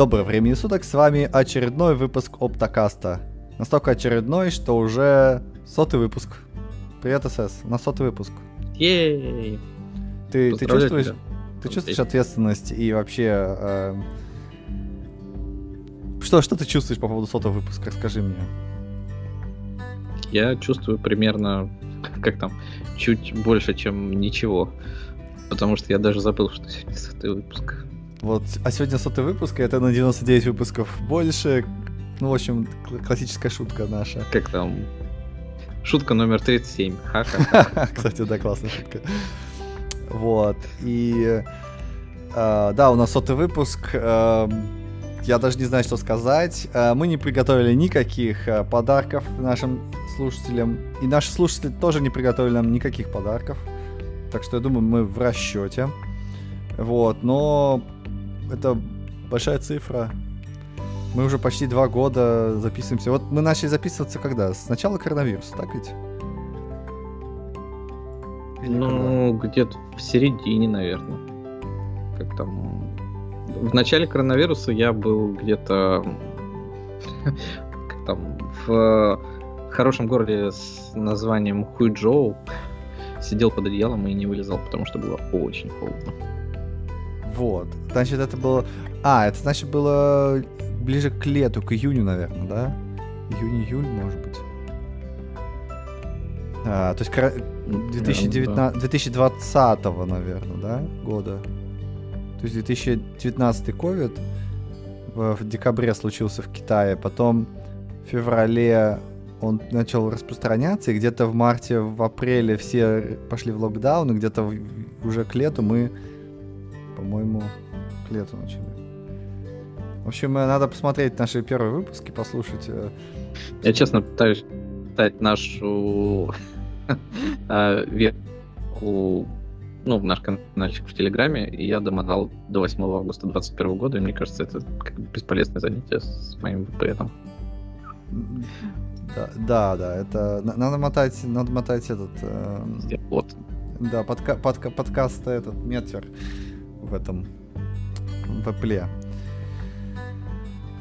Доброго времени суток, с вами очередной выпуск OptoCasta. Настолько очередной, что уже 100-й выпуск. Привет, СС, на 100-й выпуск. Ей! Ты чувствуешь ответственность и вообще... Что ты чувствуешь по поводу 100-го выпуска, расскажи мне. Я чувствую примерно, чуть больше, чем ничего. Потому что я даже забыл, что сегодня 100-й выпуск. Вот, а сегодня 100-й выпуск, и это на 99 выпусков больше. Ну, в общем, классическая шутка наша. Как там? Шутка номер 37. Ха-ха-ха. Кстати, да, классная шутка. Вот, и... Да, у нас 100-й выпуск. Я даже не знаю, что сказать. Мы не приготовили никаких подарков нашим слушателям. И наши слушатели тоже не приготовили нам никаких подарков. Так что, я думаю, мы в расчете. Вот, но... Это большая цифра. Мы уже почти 2 года записываемся. Вот мы начали записываться когда? С начала коронавируса, так ведь? Или когда? Где-то в середине, наверное. Как там? В начале коронавируса я был где-то в хорошем городе с названием Хуйчжоу. Сидел под одеялом и не вылезал, потому что было очень холодно. Вот, значит, это было... это было ближе к лету, к июню, наверное, да? Июнь-июль, может быть. То есть 2020, наверное, да, года? То есть 2019 ковид в декабре случился в Китае, потом в феврале он начал распространяться, и где-то в марте, в апреле все пошли в локдаун, и где-то уже к лету мы... По-моему, к лету начали. В общем, надо посмотреть наши первые выпуски, послушать. Я честно пытаюсь читать нашу ветку, наш каналчик в Телеграме, и я домотал до 8 августа 2021 года, и мне кажется, это бесполезное занятие с моим приветом. Да, это... Надо мотать этот... Вот. Да, подкаст этот, метр. В этом вепле.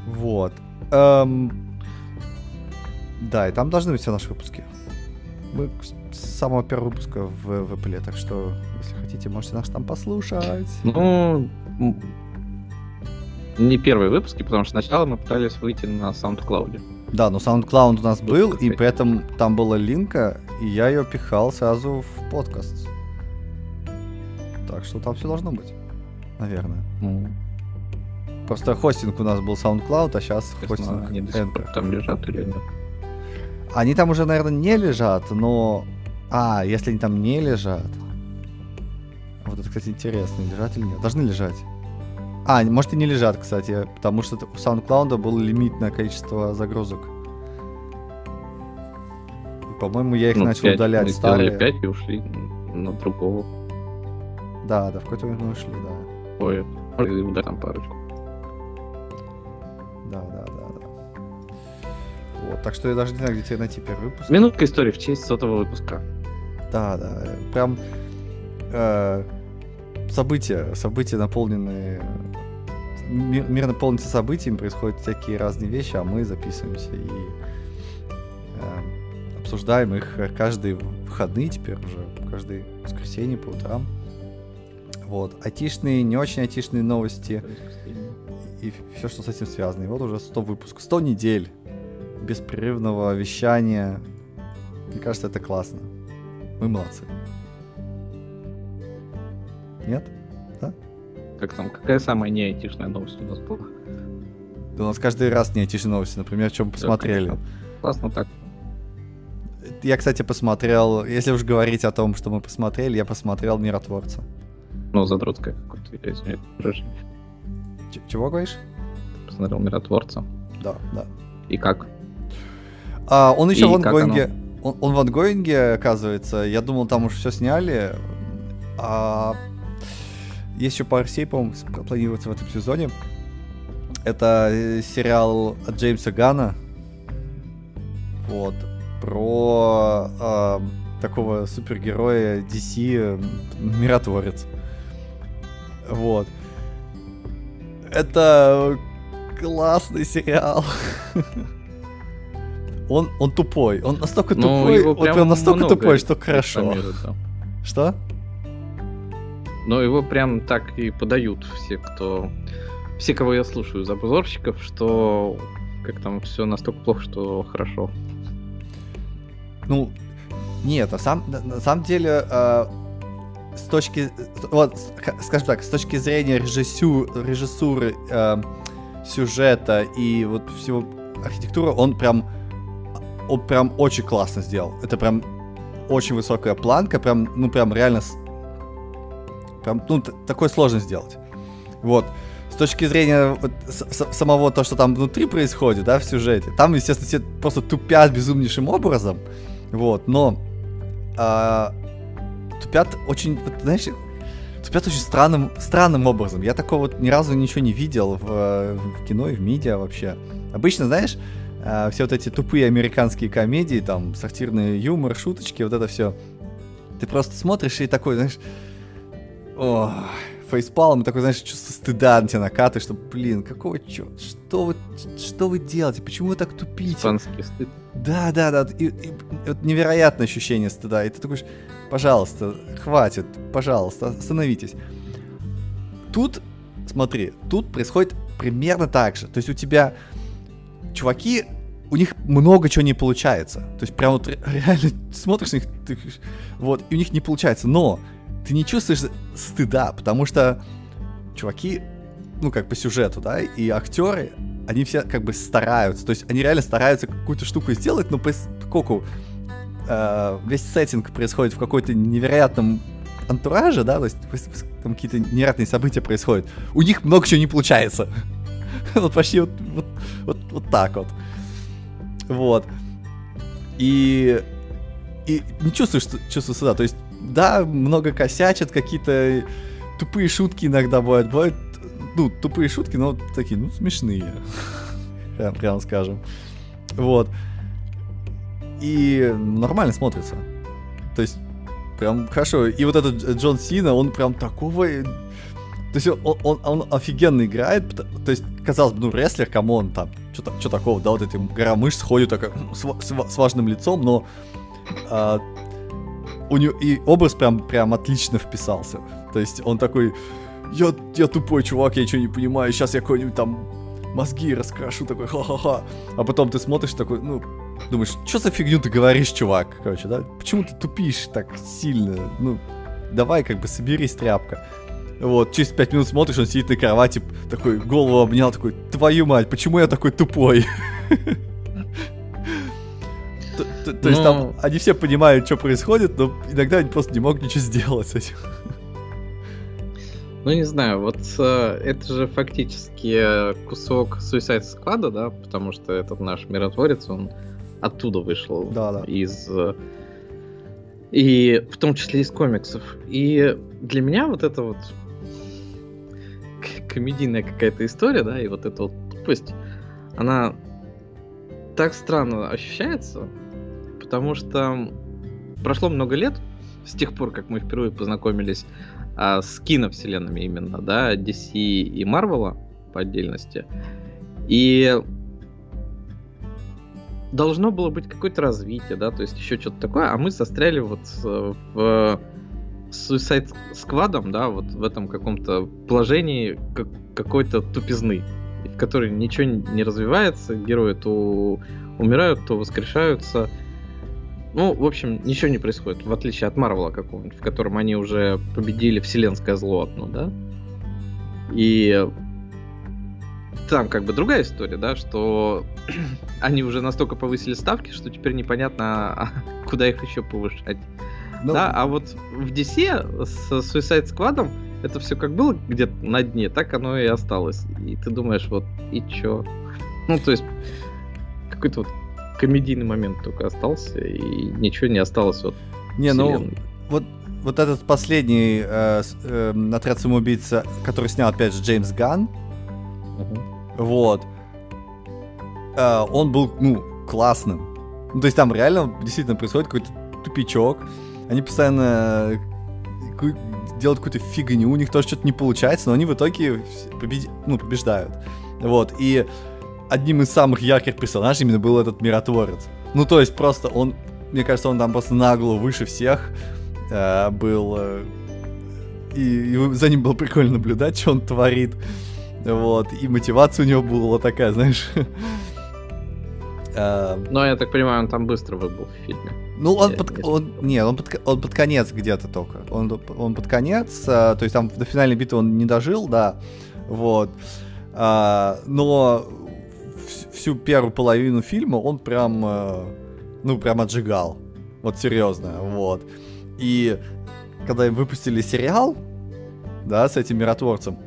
Вот. Да, и там должны быть все наши выпуски. Мы с самого первого выпуска в вепле, так что, если хотите, можете нас там послушать. Ну, не первые выпуски, потому что сначала мы пытались выйти на SoundCloud. Да, но SoundCloud у нас был, и при этом там была линка, и я ее пихал сразу в подкаст. Так что там все должно быть. Наверное. Просто хостинг у нас был SoundCloud, а сейчас хостинг Anchor. Там лежат или нет? Они там уже, наверное, не лежат, но... если они там не лежат... Вот это, кстати, интересно, лежат или нет. Должны лежать. Может и не лежат, кстати, потому что у SoundCloud был лимит на количество загрузок. И, по-моему, я их начал 5, удалять. Старые 5 и ушли на другого. Да, в какой-то момент ушли, да. Ой, да, там парочку. Да. Вот, так что я даже не знаю, где тебе найти первый выпуск. Минутка истории в честь 100-го выпуска. Да, прям события наполнены... Мир наполнится событиями, происходят всякие разные вещи, а мы записываемся и обсуждаем их каждые выходные теперь уже, каждое воскресенье по утрам. Вот, айтишные, не очень айтишные новости и все, что с этим связано. И вот уже 100 выпусков, 100 недель беспрерывного вещания. Мне кажется, это классно. Мы молодцы. Нет? Да? Какая самая не айтишная новость у нас была? Да у нас каждый раз не айтишные новости, например, что мы посмотрели. Классно так. Я, кстати, посмотрел, если уж говорить о том, что мы посмотрели, я посмотрел «Миротворца». Задротская какой-то, я извиняюсь. Чего говоришь? Ты посмотрел «Миротворца». Да. И как? Он еще в ангоинге. Он в ангоинге, оказывается. Я думал, там уже все сняли. Есть еще пару серий, по-моему, планируется в этом сезоне. Это сериал от Джеймса Ганна. Вот. Про такого супергероя DC Миротворец. Вот. Это классный сериал. Он тупой. Он настолько тупой, что хорошо. Что? Но его прям так и подают все, кто... Все, кого я слушаю из обзорщиков, что... Как там все настолько плохо, что хорошо. Ну, нет, на самом деле... С точки... Вот, скажем так, с точки зрения режиссуры, сюжета и вот всего архитектуры, он прям очень классно сделал. Это прям очень высокая планка, прям реально... такое сложно сделать. Вот. С точки зрения вот, самого то, что там внутри происходит, да, в сюжете, там, естественно, все просто тупят безумнейшим образом, вот, но тупят очень странным образом. Я такого вот ни разу ничего не видел в кино и в медиа вообще. Обычно, знаешь, все вот эти тупые американские комедии, там, сортирный юмор, шуточки, вот это все. Ты просто смотришь и такой, знаешь... фейспалом, такое, знаешь, чувство стыда на тебя накатывает, что, блин, какого чёрта, что вы делаете, почему вы так тупите? Испанский стыд. Да, и вот невероятное ощущение стыда, и ты такой, пожалуйста, хватит, пожалуйста, остановитесь. Тут происходит примерно так же, то есть у тебя чуваки, у них много чего не получается, то есть прям вот реально смотришь на них, вот, и у них не получается, но... Ты не чувствуешь стыда, потому что чуваки, ну, как по сюжету, да, и актеры, они все как бы стараются, то есть они реально стараются какую-то штуку сделать, но поскольку весь сеттинг происходит в какой-то невероятном антураже, да, то есть там какие-то невероятные события происходят, у них много чего не получается. Вот почти вот так вот. Вот. И не чувствуешь чувство стыда, то есть да, много косячат, какие-то тупые шутки иногда бывают, ну, тупые шутки, но такие, ну, смешные, прям скажем, вот, и нормально смотрится, то есть, прям хорошо, и вот этот Джон Сина, он прям такого, то есть, он офигенно играет, то есть, казалось бы, ну, рестлер, камон, там, что такого, да, вот эти гора мышц ходит такая, с важным лицом, но... У него и образ прям отлично вписался. То есть он такой: я тупой чувак, я ничего не понимаю, сейчас я какой-нибудь там мозги раскрошу, такой ха-ха-ха. А потом ты смотришь такой, ну, думаешь, что за фигню ты говоришь, чувак, короче, да? Почему ты тупишь так сильно? Ну, давай как бы соберись, тряпка. Вот, через 5 минут смотришь, он сидит на кровати, такой, голову обнял, такой, твою мать, почему я такой тупой? То есть там они все понимают, что происходит, но иногда они просто не могут ничего сделать с этим. Ну, не знаю, вот это же фактически кусок Suicide Squad, да, потому что этот наш Миротворец, он оттуда вышел. Да. И в том числе из комиксов. И для меня вот это вот комедийная какая-то история, да, и вот эта вот тупость, она так странно ощущается, потому что прошло много лет с тех пор, как мы впервые познакомились с киновселенными именно, да, DC и Marvel по отдельности. И должно было быть какое-то развитие, да, то есть еще что-то такое, а мы застряли вот в Suicide Squad, да, вот в этом каком-то положении какой-то тупизны, в которой ничего не развивается, герои то умирают, то воскрешаются. Ну, в общем, ничего не происходит, в отличие от Марвела какого-нибудь, в котором они уже победили вселенское зло одно, да? И там как бы другая история, да, что они уже настолько повысили ставки, что теперь непонятно, куда их еще повышать. Но... Да, а вот в DC с Suicide Squad это все как было где-то на дне, так оно и осталось. И ты думаешь, вот, и чё? Ну, то есть, какой-то вот комедийный момент только остался, и ничего не осталось от вселенной. Вот этот последний «Отряд самоубийца», который снял, опять же, Джеймс Ганн, вот, он был, ну, классным. Ну, то есть, там реально действительно происходит какой-то тупичок. Они постоянно делают какую-то фигню, у них тоже что-то не получается, но они в итоге побеждают. Вот, и одним из самых ярких персонажей именно был этот Миротворец. Ну, то есть просто он, мне кажется, он там просто нагло выше всех был. И за ним было прикольно наблюдать, что он творит. Вот, и мотивация у него была такая, знаешь... Но я так понимаю, он там быстро выбыл в фильме. Ну, он под конец где-то только. Он под конец, то есть там до финальной битвы он не дожил, да. Вот. Но всю первую половину фильма он прям, прям отжигал. Вот серьезно, вот. И когда им выпустили сериал, да, с этим Миротворцем,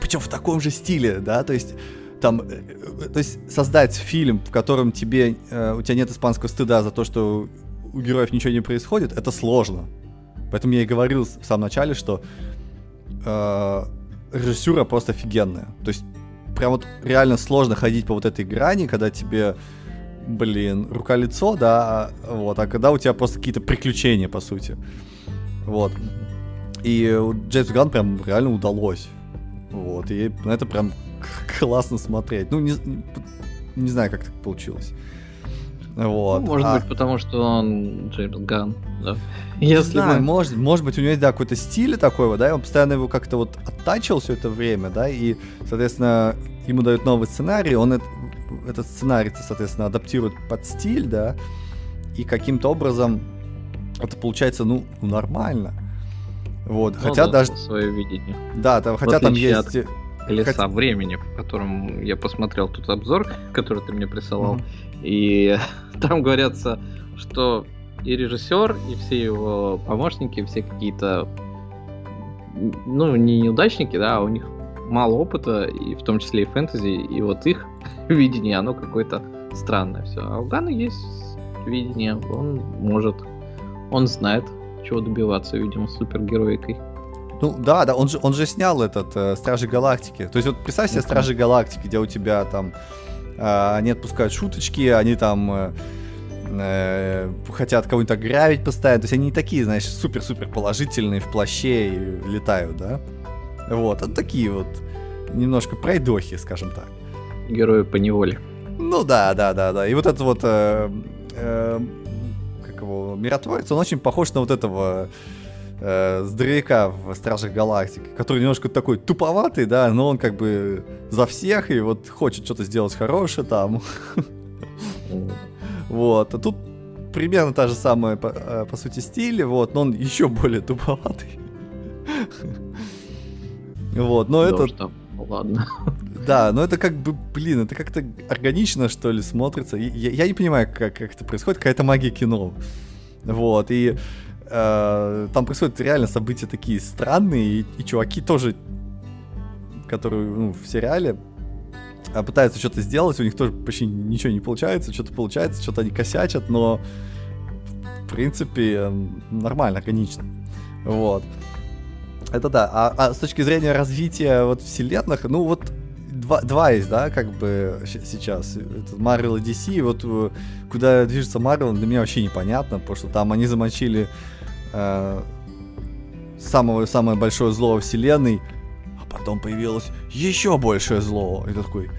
причем в таком же стиле, да, то есть... Там, то есть создать фильм, в котором тебе, у тебя нет испанского стыда за то, что у героев ничего не происходит, это сложно. Поэтому я и говорил в самом начале, что режиссура просто офигенная. То есть прям вот реально сложно ходить по вот этой грани, когда тебе, рука-лицо, да, вот, а когда у тебя просто какие-то приключения, по сути. Вот. И Джеймсу Ганну прям реально удалось. Вот, и на это прям классно смотреть. Ну, не знаю, как так получилось. Вот. Ну, может быть, потому что он Джеймс Ганн, да. Может быть, у него есть, да, какой-то стиль такой вот, да, и он постоянно его как-то вот оттачивал все это время, да, и, соответственно, ему дают новый сценарий, он этот сценарий, соответственно, адаптирует под стиль, да, и каким-то образом это получается, ну, нормально. Вот, ну, хотя да, даже... Свое видение. Да, там, хотя там есть... Колеса времени, в котором я посмотрел тот обзор, который ты мне присылал, и там говорится, что и режиссер, и все его помощники, все какие-то, ну, не неудачники, да, у них мало опыта, и в том числе и фэнтези, и вот их видение, оно какое-то странное все. А у Ганна есть видение, он знает, чего добиваться, видимо, супергероикой. Ну да, он же снял этот «Стражи галактики». То есть вот представь себе «Стражи галактики», где у тебя там они отпускают шуточки, они там хотят кого-нибудь ограбить постоянно. То есть они не такие, знаешь, супер-супер положительные в плаще и летают, да? Вот, а такие вот немножко пройдохи, скажем так. Герои поневоле. Ну да. И вот этот вот как его, Миротворец, он очень похож на вот этого... здоровяка в «Стражах галактики», который немножко такой туповатый, да, но он как бы за всех и вот хочет что-то сделать хорошее там. Вот. А тут примерно та же самая, по сути, стиль, вот, но он еще более туповатый. Вот, но это... Ладно. Да, но это как бы, это как-то органично, что ли, смотрится. Я не понимаю, как это происходит, какая-то магия кино. Вот, и там происходят реально события такие странные, и чуваки тоже, которые в сериале пытаются что-то сделать, у них тоже почти ничего не получается, что-то получается, что-то они косячат, но в принципе нормально, органично. Вот. Это да. А с точки зрения развития вот вселенных, ну вот два есть, да, как бы сейчас. Это Marvel и DC, вот куда движется Marvel, для меня вообще непонятно, потому что там они замочили самое большое зло вселенной, а потом появилось еще большее зло. И ты такой,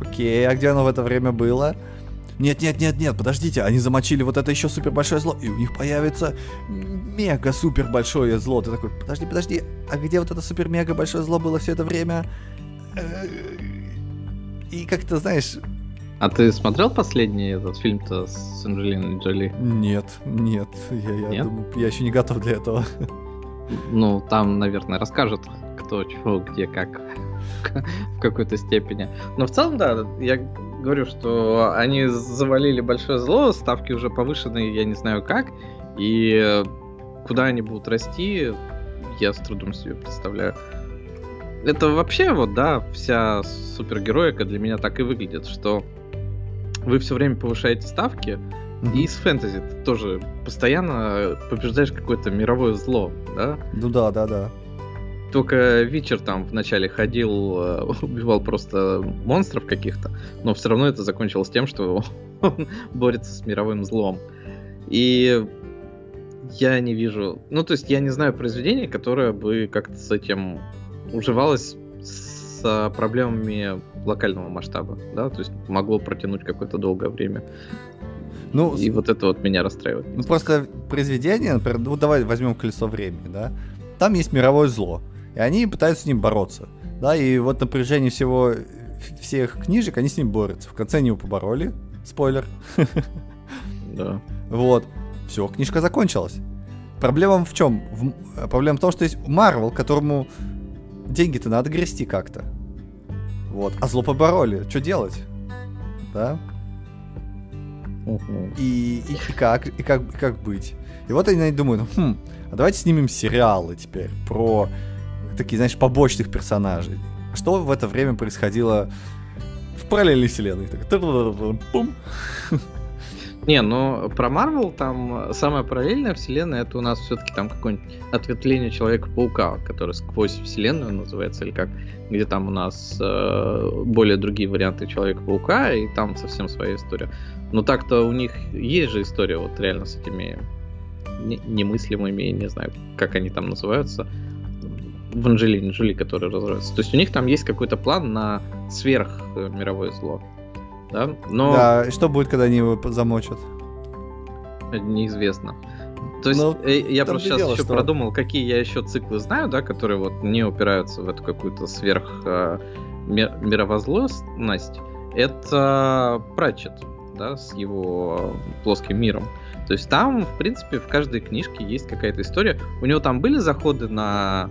окей, а где оно в это время было? Нет, подождите, они замочили вот это еще супер большое зло, и у них появится мега супер большое зло. Ты такой, подожди, а где вот это супер мега большое зло было все это время? И как-то, знаешь... А ты смотрел последний этот фильм-то с Анджелиной Джоли? Нет. Я думаю, я еще не готов для этого. Ну, там, наверное, расскажут, кто, чего, где, как, в какой-то степени. Но в целом, да, я говорю, что они завалили большое зло, ставки уже повышенные, я не знаю как, и куда они будут расти, я с трудом себе представляю. Это вообще вот, да, вся супергероика для меня так и выглядит, что вы все время повышаете ставки, и с фэнтези ты тоже постоянно побеждаешь какое-то мировое зло, да? Ну да. Только Вичер там вначале ходил, убивал просто монстров каких-то, но все равно это закончилось тем, что он борется с мировым злом. И я не вижу... Ну, то есть я не знаю произведения, которое бы как-то с этим... уживалась с проблемами локального масштаба, да, то есть могло протянуть какое-то долгое время. Ну, и вот это вот меня расстраивает. Ну, просто произведение, например, ну, давай возьмем «Колесо времени», да, там есть мировое зло, и они пытаются с ним бороться, да, и вот напряжение всех книжек, они с ним борются. В конце они его побороли, спойлер. Да. Вот, все, книжка закончилась. Проблема в чем? Проблема в том, что есть Marvel, которому деньги-то надо грести как-то. Вот, а зло побороли, что делать? Да? И как быть? И вот они думают, а давайте снимем сериалы теперь про такие, знаешь, побочных персонажей. Что в это время происходило в параллельной вселенной? Не, ну про Marvel там самая параллельная вселенная, это у нас все-таки там какое-нибудь ответвление Человека-паука, который сквозь вселенную называется, или как, где там у нас более другие варианты Человека-паука, и там совсем своя история. Но так-то у них есть же история вот реально с этими немыслимыми, не знаю, как они там называются, в Анджелине Джоли, которые разрываются. То есть у них там есть какой-то план на сверхмировое зло. Да, но... да, и что будет, когда они его замочат? Неизвестно. То есть, но я просто сейчас дело, еще что... продумал, какие я еще циклы знаю, да, которые вот не упираются в эту какую-то сверхмировозлостность. Это Пратчетт, да, с его плоским миром. То есть там, в принципе, в каждой книжке есть какая-то история. У него там были заходы на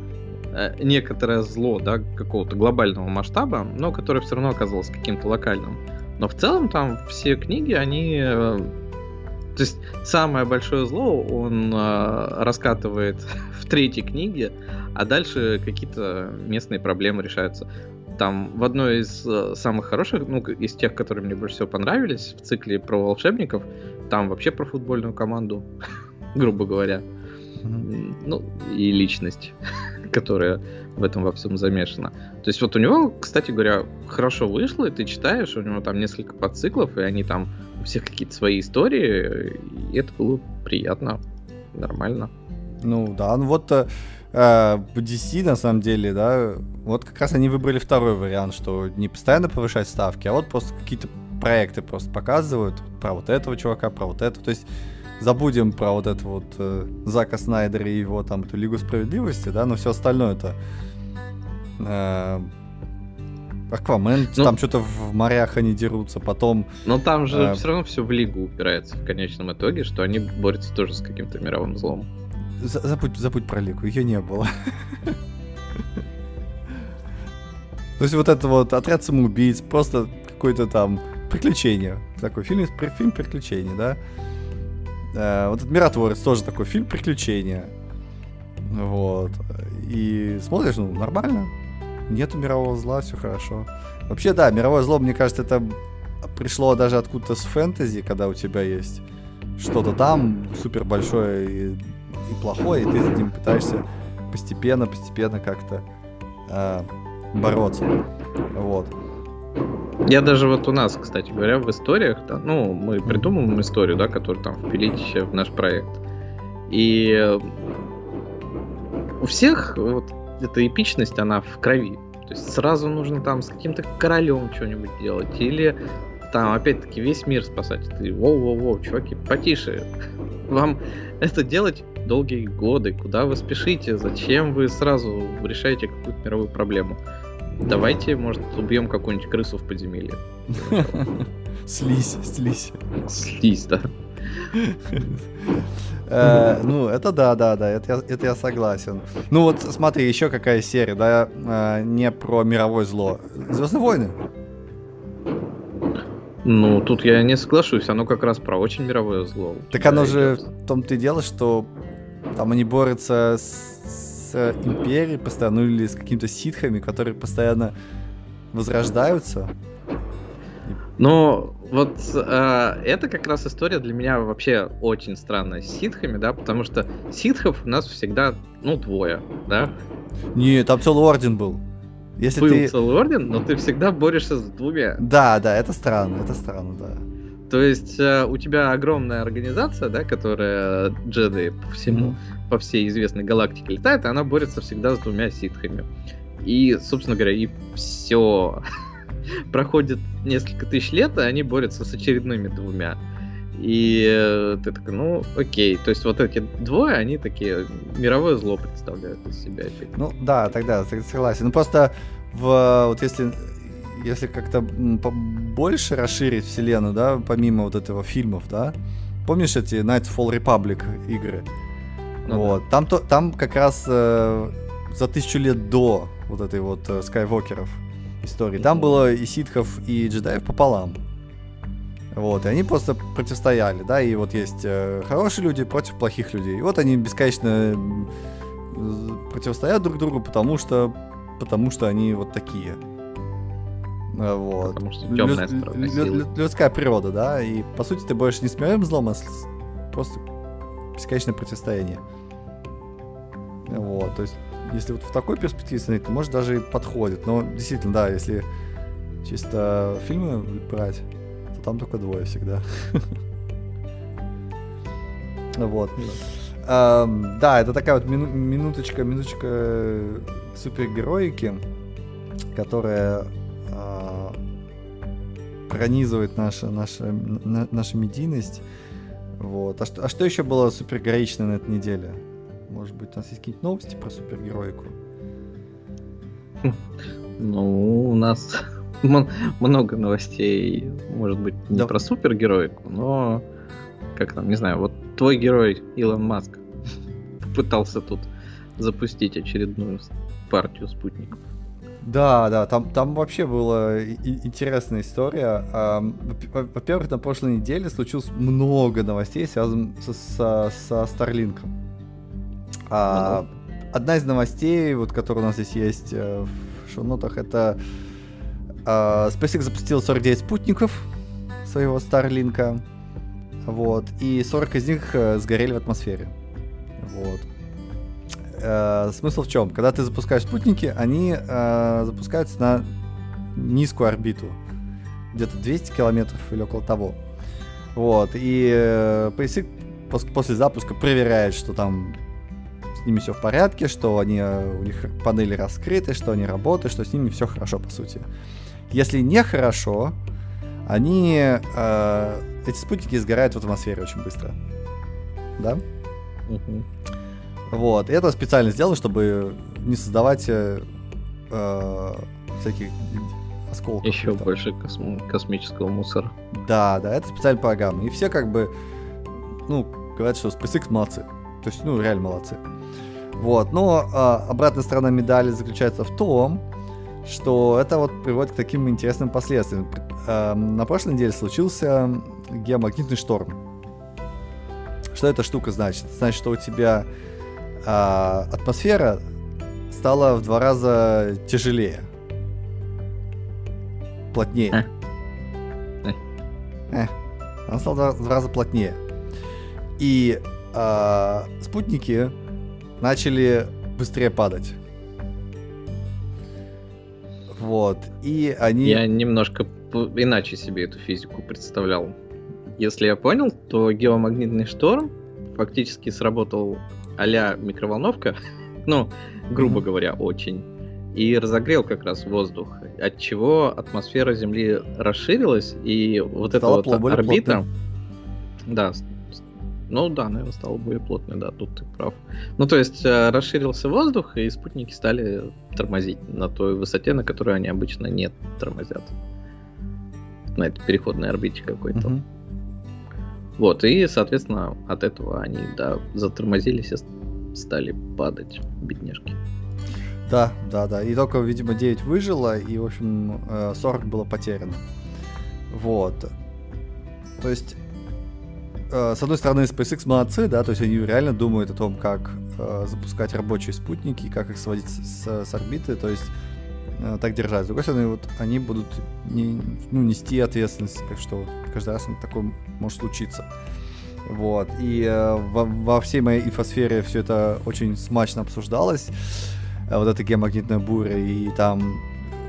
некоторое зло, да, какого-то глобального масштаба, но которое все равно оказалось каким-то локальным. Но в целом там все книги, они... То есть самое большое зло он раскатывает в третьей книге, а дальше какие-то местные проблемы решаются. Там в одной из самых хороших, ну, из тех, которые мне больше всего понравились, в цикле про волшебников, там вообще про футбольную команду, грубо говоря. Ну, и личность, которая в этом во всем замешана. То есть вот у него, кстати говоря, хорошо вышло, и ты читаешь, у него там несколько подциклов, и они там у всех какие-то свои истории, и это было приятно, нормально. Ну да, ну вот по DC, на самом деле, да, вот как раз они выбрали второй вариант, что не постоянно повышать ставки, а вот просто какие-то проекты просто показывают про вот этого чувака, про вот этого, то есть забудем про вот это вот Зака Снайдера и его там эту Лигу Справедливости, да, но все остальное это Аквамен, ну, там что-то в морях они дерутся, потом... Но там же все равно все в Лигу упирается в конечном итоге, что они борются тоже с каким-то мировым злом. Забудь про Лигу, ее не было. То есть вот это вот «Отряд самоубийц», просто какое-то там приключение, такой фильм приключений, да. Вот этот «Миротворец» тоже такой фильм приключения. Вот. И смотришь, ну, нормально. Нету мирового зла, все хорошо. Вообще, да, мировое зло, мне кажется, это пришло даже откуда-то с фэнтези, когда у тебя есть что-то там супер большое и плохое, и ты с этим пытаешься постепенно как-то бороться. Вот. Я даже вот у нас, кстати говоря, в историях, да, ну, мы придумываем историю, да, которую там впилить в наш проект. И у всех вот эта эпичность, она в крови. То есть сразу нужно там с каким-то королем что-нибудь делать. Или там, опять-таки, весь мир спасать. Ты, воу-воу-воу, чуваки, потише. Вам это делать долгие годы. Куда вы спешите? Зачем вы сразу решаете какую-то мировую проблему? Давайте, может, убьем какую-нибудь крысу в подземелье. Слизь. Слизь, да. Ну, это да, это я согласен. Ну вот смотри, еще какая серия, да, не про мировое зло. «Звездные войны». Ну, тут я не соглашусь, оно как раз про очень мировое зло. Так оно же в том-то и дело, что там они борются с империей постоянно, или с какими-то ситхами, которые постоянно возрождаются. Но вот это как раз история для меня вообще очень странная с ситхами, да, потому что ситхов у нас всегда, ну, двое, да? Не, там целый орден был. Если был целый орден, но ты всегда борешься с двумя. Да, это странно, да. То есть у тебя огромная организация, да, которая джедаи по всей известной галактике летает, и она борется всегда с двумя ситхами. И, собственно говоря, и все. Проходит несколько тысяч лет, а они борются с очередными двумя. И ты такой, ну, окей. То есть вот эти двое, они такие мировое зло представляют из себя. Ну, да, тогда согласен. Ну, просто вот если как-то побольше расширить вселенную, да, помимо вот этого фильмов, да, помнишь эти Nightfall Republic игры? Ну, вот. Да. Там как раз за 1000 лет до вот этой вот Skywalker'ов истории. Там было и ситхов, и джедаев пополам. Вот, и они просто противостояли, да, и вот есть хорошие люди против плохих людей. И вот они бесконечно противостоят друг другу, потому что они вот такие. Вот. Потому что темная сторона силы. Людская природа, да, и по сути ты больше не с мирным злом, а просто бесконечное противостояние. Вот, то есть если вот в такой перспективе смотреть, то может даже и подходит. Но действительно, да, если чисто фильмы брать, то там только двое всегда. Вот. Да, это такая вот минуточка супергероики, которая пронизывает нашу медийность. Вот. А что еще было супергероичное на этой неделе? Может быть, у нас есть какие-нибудь новости про супергероику? Ну, у нас много новостей, может быть, не про супергероику, но, как там, не знаю, вот твой герой Илон Маск пытался тут запустить очередную партию спутников. Да, там вообще была интересная история. Во-первых, на прошлой неделе случилось много новостей, связанных со Starlink'ом. Одна из новостей, вот, которая у нас здесь есть в шоу-нотах, это SpaceX запустил 49 спутников своего Starlink'а, вот, и 40 из них сгорели в атмосфере. Вот. Смысл в чем? Когда ты запускаешь спутники, они запускаются на низкую орбиту, где-то 200 километров или около того. Вот. И SpaceX после запуска проверяет, что там с ними все в порядке, что у них панели раскрыты, что они работают, что с ними все хорошо, по сути. Если не хорошо, эти спутники сгорают в атмосфере очень быстро. Да? Угу. Вот. И это специально сделано, чтобы не создавать всяких осколков. Еще больше космического мусора. Да, это специальная программа. И все как бы, ну, говорят, что SpaceX молодцы. То есть, ну, реально молодцы. Вот. Но обратная сторона медали заключается в том, что это вот приводит к таким интересным последствиям. На прошлой неделе случился геомагнитный шторм. Что эта штука значит? Значит, что у тебя атмосфера стала в 2 раза тяжелее, плотнее. Она стала в 2 раза плотнее. И спутники начали быстрее падать. Вот. И они... Я немножко иначе себе эту физику представлял. Если я понял, то геомагнитный шторм фактически сработал а-ля микроволновка, ну, грубо говоря, очень, и разогрел как раз воздух, отчего атмосфера Земли расширилась, и вот стало эта вот орбита... Плотной. Да, ну да, наверное, стала более плотной, да, тут ты прав. Ну, то есть расширился воздух, и спутники стали тормозить на той высоте, на которой они обычно не тормозят. На этой переходной орбите какой-то. Mm-hmm. Вот, и, соответственно, от этого они, да, затормозились и стали падать, бедняжки. Да, и только, видимо, 9 выжило, и, в общем, 40 было потеряно. Вот. То есть, с одной стороны, SpaceX молодцы, да, то есть они реально думают о том, как запускать рабочие спутники, как их сводить с орбиты, то есть так держать. С другой стороны, вот они будут нести ответственность, так что каждый раз такое может случиться. Вот. И во всей моей инфосфере все это очень смачно обсуждалось. Вот эта геомагнитная буря. И там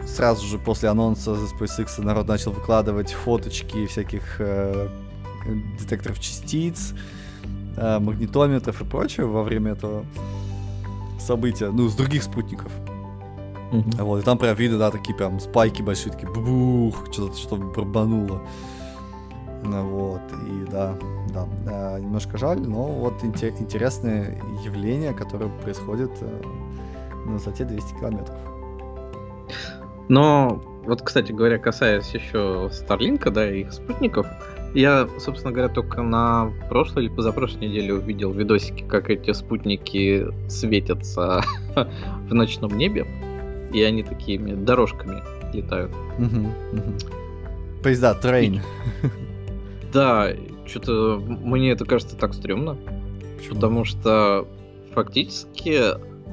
сразу же после анонса SpaceX народ начал выкладывать фоточки всяких детекторов частиц, магнитометров и прочего во время этого события. Ну, с других спутников. Mm-hmm. Вот, и там прям видно, да, такие прям спайки большие, такие бух, что-то барбануло. Вот, и да, немножко жаль, но вот интересное явление, которое происходит на высоте 200 километров. Но, вот, кстати говоря, касаясь еще Starlink, да, и их спутников, я, собственно говоря, только на прошлой или позапрошлой неделе увидел видосики, как эти спутники светятся в ночном небе, и они такими дорожками летают. Поезда, трейн. Да, что-то мне это кажется так стрёмно. Почему? Потому что фактически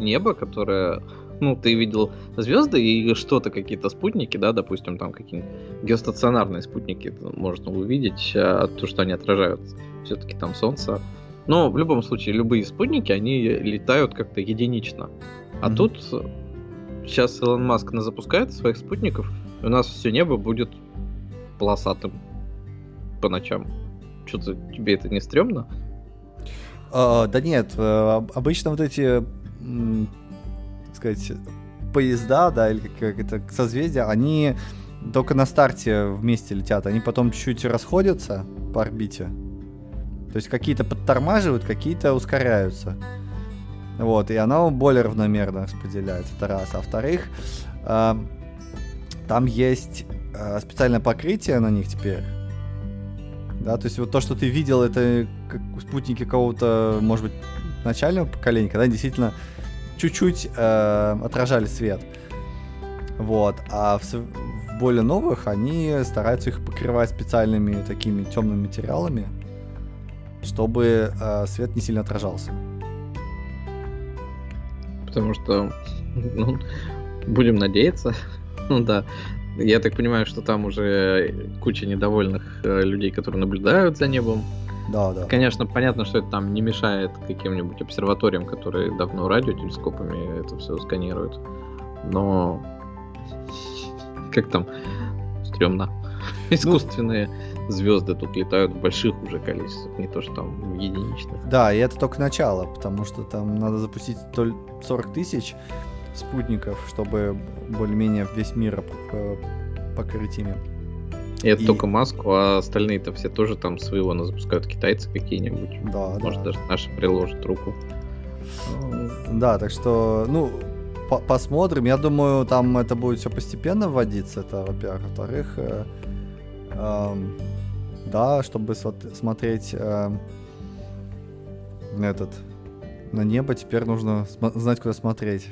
небо, которое, ну, ты видел звезды и что-то, какие-то спутники, да, допустим, там какие-нибудь геостационарные спутники можно увидеть, то, что они отражают все-таки там солнце. Но в любом случае любые спутники, они летают как-то единично. А тут сейчас Илон Маск запускает своих спутников, и у нас все небо будет полосатым по ночам. Что-то тебе это не стрёмно? Да нет, обычно вот эти, так сказать, поезда, да, или как это, созвездия, они только на старте вместе летят, они потом чуть-чуть расходятся по орбите, то есть какие-то подтормаживают, какие-то ускоряются. Вот, и оно более равномерно распределяется, это раз. А во-вторых, там есть специальное покрытие на них теперь. Да, то есть вот то, что ты видел, это как спутники какого-то, может быть, начального поколения, когда они действительно чуть-чуть отражали свет. Вот. А в более новых они стараются их покрывать специальными такими темными материалами, чтобы свет не сильно отражался. Потому что, ну, будем надеяться, ну да. Я так понимаю, что там уже куча недовольных людей, которые наблюдают за небом. Да, да. Конечно, понятно, что это там не мешает каким-нибудь обсерваториям, которые давно радиотелескопами это все сканируют. Но как там? Стремно. Искусственные звезды тут летают в больших уже количествах, не то что там в единичных. Да, и это только начало, потому что там надо запустить 40 тысяч спутников, чтобы более-менее весь мир покрыть ими. Это только Маску, а остальные-то все тоже там своего запускают, китайцы какие-нибудь. Да, может, даже наши приложат руку. Да, так что, ну, посмотрим. Я думаю, там это будет все постепенно вводиться, это, во-первых. Во-вторых, да, чтобы смотреть на небо теперь нужно знать, куда смотреть.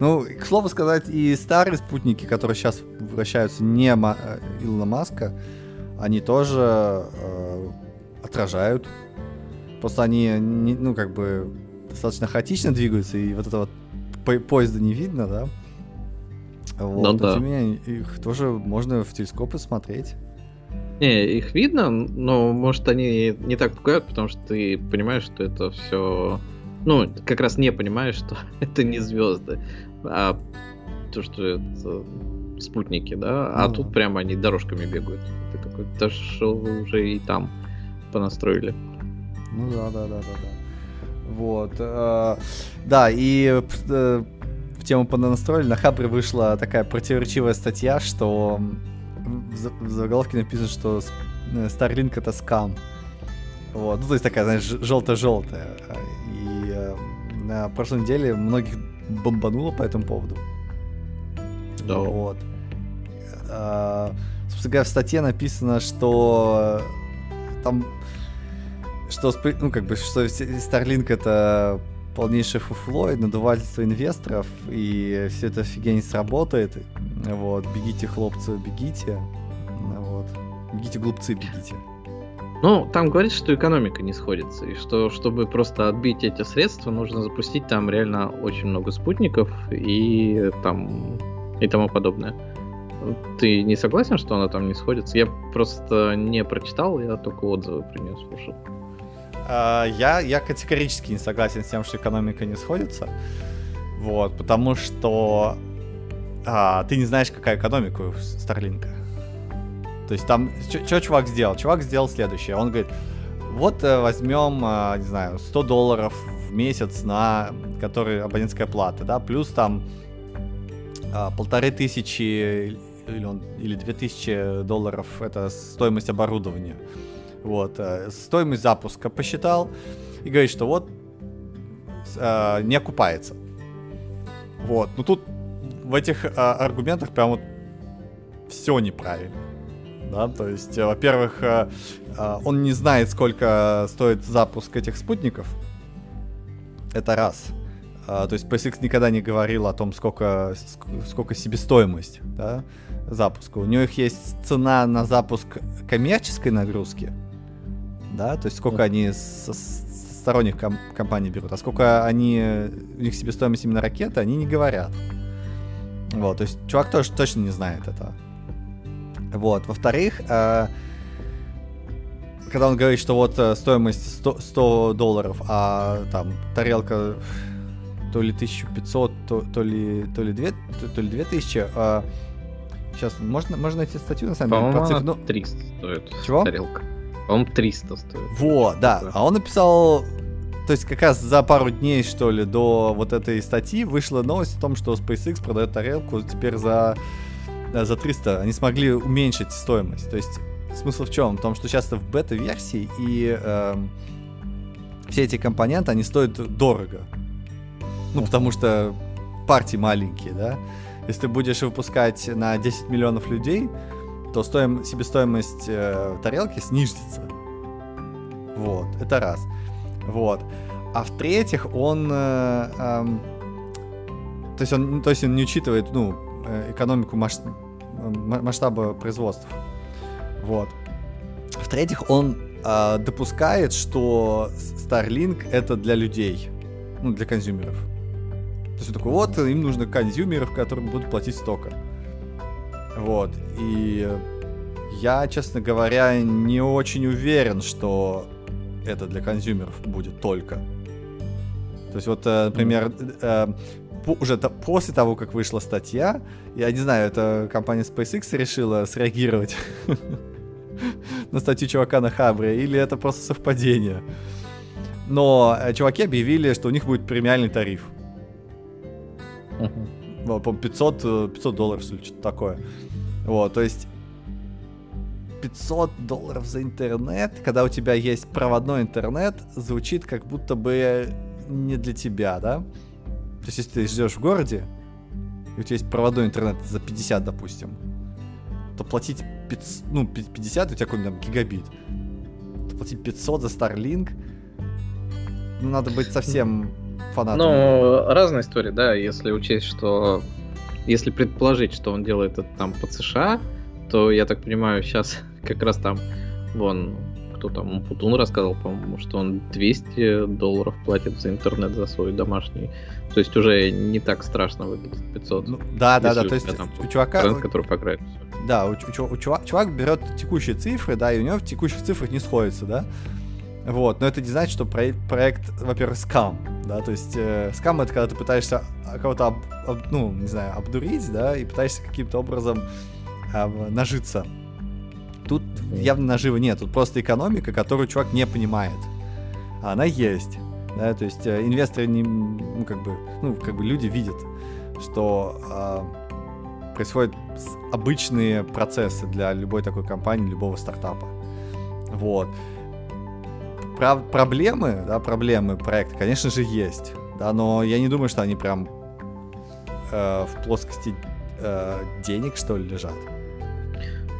Ну, к слову сказать, и старые спутники, которые сейчас вращаются не Илона Маска, они тоже отражают. Просто они, ну, как бы достаточно хаотично двигаются, и вот этого поезда не видно, да? Вот, но тем не менее, их тоже можно в телескопы смотреть. Не, их видно, но, может, они не так пугают, потому что ты понимаешь, что это все... Ну, как раз не понимаешь, что это не звезды, а то, что это спутники, да? А тут прямо они дорожками бегают. Ты такой, да что вы уже и там понастроили. Ну да. Вот. Да, и в тему понастроили на Хабре вышла такая противоречивая статья, что... В заголовке написано, что Starlink это скам. Вот. Ну, то есть такая, знаешь, желтая-желтая. И на прошлой неделе многих бомбануло по этому поводу. Да. Вот. Собственно говоря, в статье написано, что там, что, ну, как бы, что Starlink это полнейшее фуфло, надувательство инвесторов, и все это офигенно сработает. Вот, бегите, хлопцы, бегите. Вот. Бегите, глупцы, бегите. Ну, там говорится, что экономика не сходится, и что, чтобы просто отбить эти средства, нужно запустить там реально очень много спутников и тому подобное. Ты не согласен, что она там не сходится? Я просто не прочитал, я только отзывы про нее слушал. Я категорически не согласен с тем, что экономика не сходится. Вот, потому что ты не знаешь, какая экономика у Starlink. То есть там, что чувак сделал? Чувак сделал следующее. Он говорит, вот возьмем, не знаю, $100 в месяц, на который абонентская плата, да, плюс там $1500 или $2000 это стоимость оборудования. Вот, стоимость запуска посчитал и говорит, что вот не окупается. Вот, ну тут в этих аргументах прям вот все неправильно. Да, то есть, во-первых, он не знает, сколько стоит запуск этих спутников. Это раз. То есть SpaceX никогда не говорил о том, сколько себестоимость, да, запуска. У них есть цена на запуск коммерческой нагрузки, да, то есть сколько они со сторонних компаний берут, а сколько у них себестоимость именно ракеты, они не говорят. Вот, то есть чувак тоже точно не знает этого. Вот. Во-вторых, когда он говорит, что вот стоимость $100, а там тарелка то ли 1500, то ли 2000, сейчас можно найти статью на самом деле? По-моему, 300 стоит. Чего? Тарелка. По-моему, 300 стоит. Вот, да. А он написал, то есть как раз за пару дней, что ли, до вот этой статьи вышла новость о том, что SpaceX продает тарелку теперь за 300, они смогли уменьшить стоимость. То есть смысл в чем? В том, что сейчас это в бета-версии, и все эти компоненты, они стоят дорого. Ну, потому что партии маленькие, да? Если ты будешь выпускать на 10 миллионов людей, то себестоимость тарелки снизится. Вот, это раз. Вот. А в-третьих, он... То есть он не учитывает, экономику масштаба производства. Вот. В-третьих, он допускает, что Starlink это для людей, для консюмеров. То есть он такой, вот, им нужно консюмеров, которым будут платить столько. Вот. И я, честно говоря, не очень уверен, что это для консюмеров будет только. То есть вот, например, уже после того, как вышла статья, я не знаю, это компания SpaceX решила среагировать на статью чувака на Хабре, или это просто совпадение. Но чуваки объявили, что у них будет премиальный тариф. По-моему, $500, или что-то такое. Вот, то есть $500 за интернет, когда у тебя есть проводной интернет, звучит как будто бы не для тебя, да? То есть, если ты живешь в городе, и у тебя есть проводной интернет за 50, допустим, то платить 50, у тебя какой-нибудь там гигабит, то платить 500 за Starlink, надо быть совсем фанатом. Ну, разная история, да, если учесть, что... Если предположить, что он делает это там под США, то, я так понимаю, сейчас как раз там, вон, кто там, Путун рассказал, по-моему, что он $200 платит за интернет, за свой домашний. То есть уже не так страшно выглядит 500. Ну, да, то есть там, у чувака... Интернет, который покрывает все. Да, чувак берет текущие цифры, да, и у него в текущих цифрах не сходится, да. Вот, но это не значит, что проект, во-первых, скам, да, то есть скам — это когда ты пытаешься кого-то, обдурить, да, и пытаешься каким-то образом нажиться. Тут явно наживы нет, тут просто экономика, которую чувак не понимает. А она есть, да, то есть инвесторы, люди видят, что происходят обычные процессы для любой такой компании, любого стартапа. Вот. Проблемы проекта, конечно же, есть, да, но я не думаю, что они прям в плоскости денег, что ли, лежат.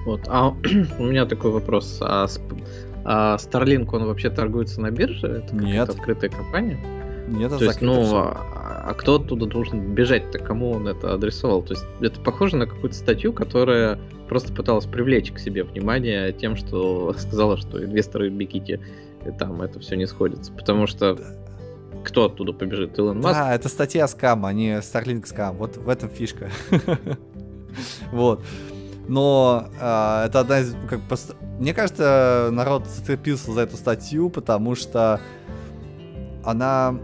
Вот, а у меня такой вопрос. А Starlink, он вообще торгуется на бирже? Это какая-то открытая компания? Нет, это закрыто. А кто оттуда должен бежать-то? Кому он это адресовал? То есть это похоже на какую-то статью, которая просто пыталась привлечь к себе внимание тем, что сказала, что инвесторы, бегите, и там это все не сходится. Потому что кто оттуда побежит? Илон Маск? Да, это статья скам, а не Starlink скам. Вот в этом фишка. Вот. Но это одна из... Мне кажется, народ зацепился за эту статью, потому что она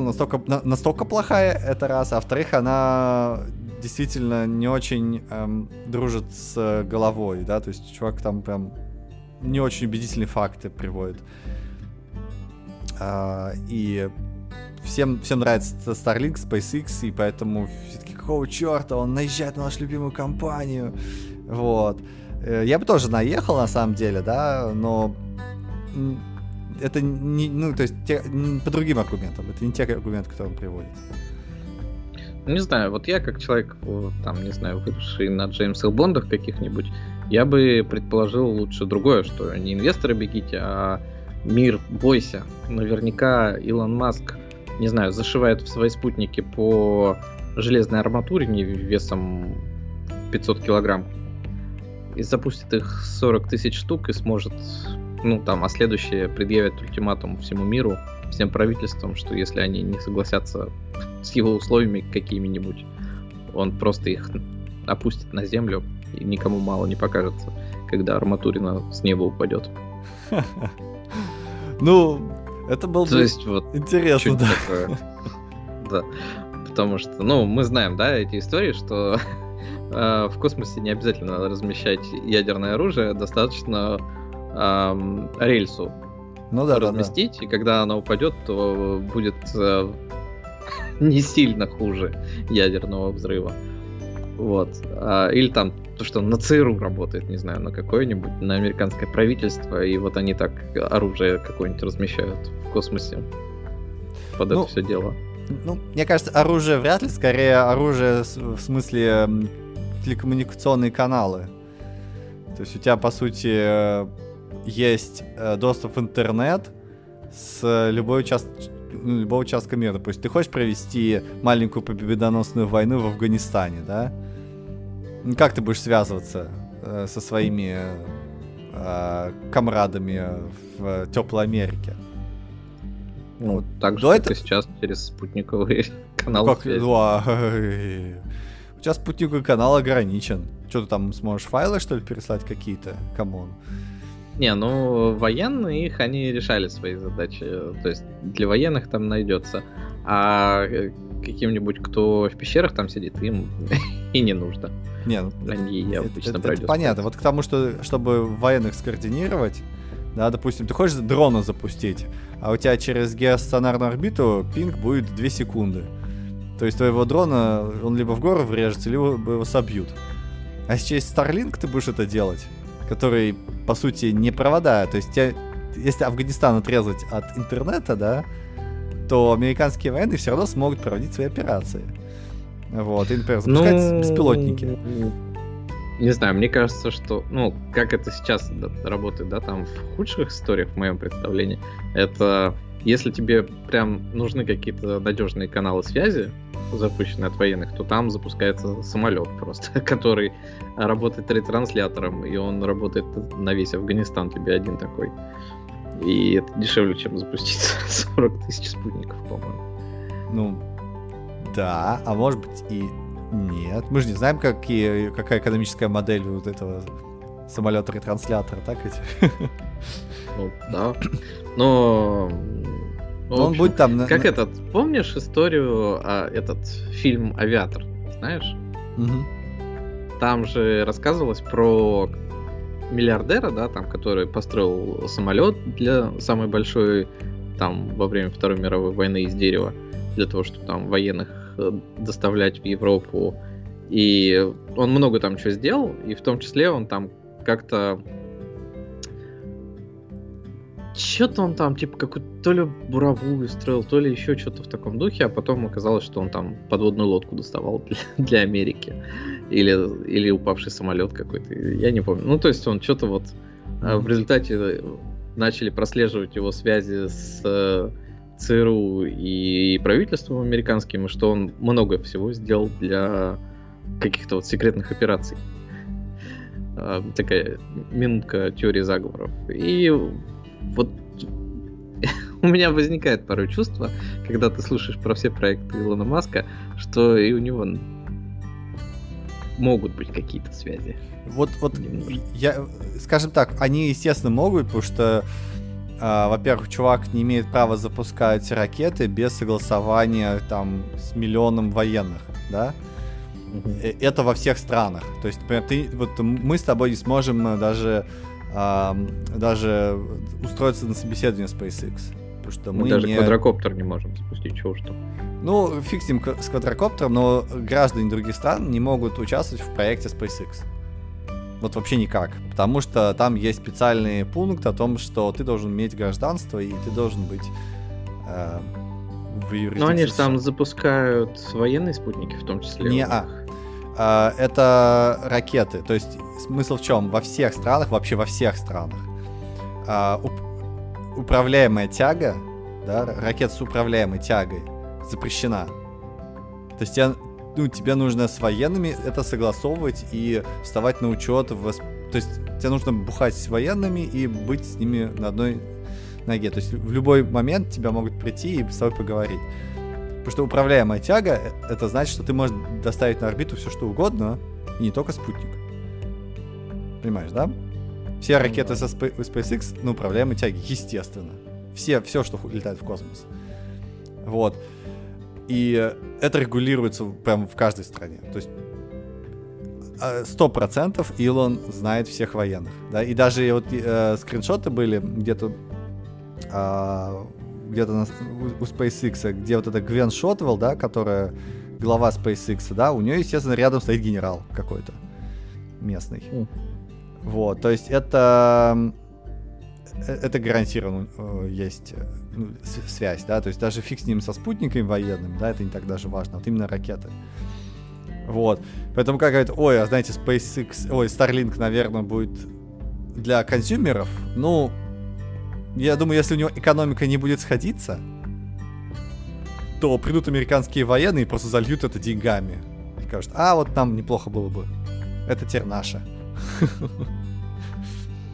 настолько плохая, это раз. А во-вторых, она действительно не очень дружит с головой, да? То есть чувак там прям не очень убедительные факты приводит. И всем нравится Starlink, SpaceX, и поэтому все-таки какого черта он наезжает на нашу любимую компанию. Вот. Я бы тоже наехал, на самом деле, да, но это не, ну, то есть те, по другим аргументам, это не те аргументы, которые он приводит. Не знаю, вот я как человек, там, не знаю, выросший на Джеймсах Бондах каких-нибудь, я бы предположил лучше другое, что не инвесторы бегите, а мир бойся. Наверняка Илон Маск, не знаю, зашивает в свои спутники по железной арматуре весом 500 килограмм и запустит их 40 тысяч штук и сможет, ну там, а следующее предъявит ультиматум всему миру, всем правительствам, что если они не согласятся с его условиями какими-нибудь, он просто их опустит на землю и никому мало не покажется, когда арматурина с неба упадет. Ну, это было бы интересно, да. Да, потому что, ну, мы знаем, да, эти истории, что в космосе не обязательно надо размещать ядерное оружие, достаточно рельсу разместить, и когда она упадет, то будет не сильно хуже ядерного взрыва. Вот. Или там то, что на ЦРУ работает, не знаю, на какое-нибудь, на американское правительство, и вот они так оружие какое-нибудь размещают в космосе под это все дело. Ну, мне кажется, оружие вряд ли, скорее оружие в смысле телекоммуникационные каналы. То есть у тебя, по сути, есть доступ в интернет с любого участка мира. То есть ты хочешь провести маленькую победоносную войну в Афганистане, да? Как ты будешь связываться со своими камрадами в теплой Америке? Ну, вот так же, это сейчас через спутниковый канал. Как... Сейчас спутниковый канал ограничен. Что ты там сможешь файлы, что ли, переслать какие-то? Камон. Не, ну, военные, их они решали свои задачи. То есть для военных там найдется. А каким-нибудь, кто в пещерах там сидит, им и не нужно. Не, ну, они обычно пройдут. Это понятно. Вот к тому, что чтобы военных скоординировать, да, допустим, ты хочешь дрона запустить, а у тебя через геостационарную орбиту пинг будет 2 секунды. То есть твоего дрона, он либо в гору врежется, либо его собьют. А сейчас Starlink ты будешь это делать, который, по сути, не провода. То есть тебя, если Афганистан отрезать от интернета, да, то американские военные все равно смогут проводить свои операции. Вот, и, например, запускать беспилотники. Не знаю, мне кажется, что, ну, как это сейчас работает, да, там в худших историях, в моем представлении, это если тебе прям нужны какие-то надежные каналы связи, запущенные от военных, то там запускается самолет просто, который работает ретранслятором, и он работает на весь Афганистан, тебе один такой. И это дешевле, чем запустить 40 тысяч спутников, по-моему. Ну, да, а может быть и нет. Мы же не знаем, какая экономическая модель вот этого самолета-ретранслятора, так ведь? Ну, да. Но он общем, будет там... Как этот, помнишь историю, этот фильм «Авиатор», знаешь? Угу. Там же рассказывалось про миллиардера, да, там, который построил самолет для самой большой, там, во время Второй мировой войны из дерева, для того, чтобы там военных доставлять в Европу. И он много там чего сделал, и в том числе он там как-то... Что-то он там, типа, какую-то то ли буровую строил, то ли еще что-то в таком духе, а потом оказалось, что он там подводную лодку доставал для Америки. Или упавший самолет какой-то, я не помню. Ну, то есть он что-то вот... В результате начали прослеживать его связи с ЦРУ и правительством американским, и что он много всего сделал для каких-то вот секретных операций. Такая минутка теории заговоров. И... Вот у меня возникает порой чувство, когда ты слушаешь про все проекты Илона Маска, что и у него могут быть какие-то связи. Вот я, скажем так, они, естественно, могут, потому что, во-первых, чувак не имеет права запускать ракеты без согласования там с миллионом военных, да? Это во всех странах. То есть, например, мы с тобой не сможем даже устроиться на собеседование SpaceX. Потому что мы даже не... квадрокоптер не можем запустить, чего уж там. Ну, фиг с ним с квадрокоптером, но граждане других стран не могут участвовать в проекте SpaceX. Вот вообще никак. Потому что там есть специальный пункт о том, что ты должен иметь гражданство и ты должен быть в юрисдикции. Но они же там запускают военные спутники в том числе. Не-а. Это ракеты. То есть смысл в чем? Во всех странах, вообще во всех странах, управляемая тяга, да, ракета с управляемой тягой запрещена. То есть тебе нужно с военными это согласовывать и вставать на учет. То есть тебе нужно бухать с военными и быть с ними на одной ноге. То есть в любой момент тебя могут прийти и с тобой поговорить. Потому что управляемая тяга, это значит, что ты можешь доставить на орбиту все, что угодно, и не только спутник. Понимаешь, да? Все ракеты со SpaceX на управляемой тяге, естественно. Все, что летает в космос. Вот. И это регулируется прямо в каждой стране. То есть 100% Илон знает всех военных. Да? И даже вот скриншоты были где-то у SpaceX, где вот эта Гвен Шотвелл, да, которая глава SpaceX, да, у нее, естественно, рядом стоит генерал какой-то местный. Вот, то есть это гарантированно есть связь, да, то есть даже фиг с ним со спутниками военным, да, это не так даже важно, вот именно ракеты. Вот, поэтому как говорят, ой, а знаете, Starlink, наверное, будет для консюмеров, ну, я думаю, если у него экономика не будет сходиться, то придут американские военные и просто зальют это деньгами. И скажут, а вот нам неплохо было бы. Это теперь наше.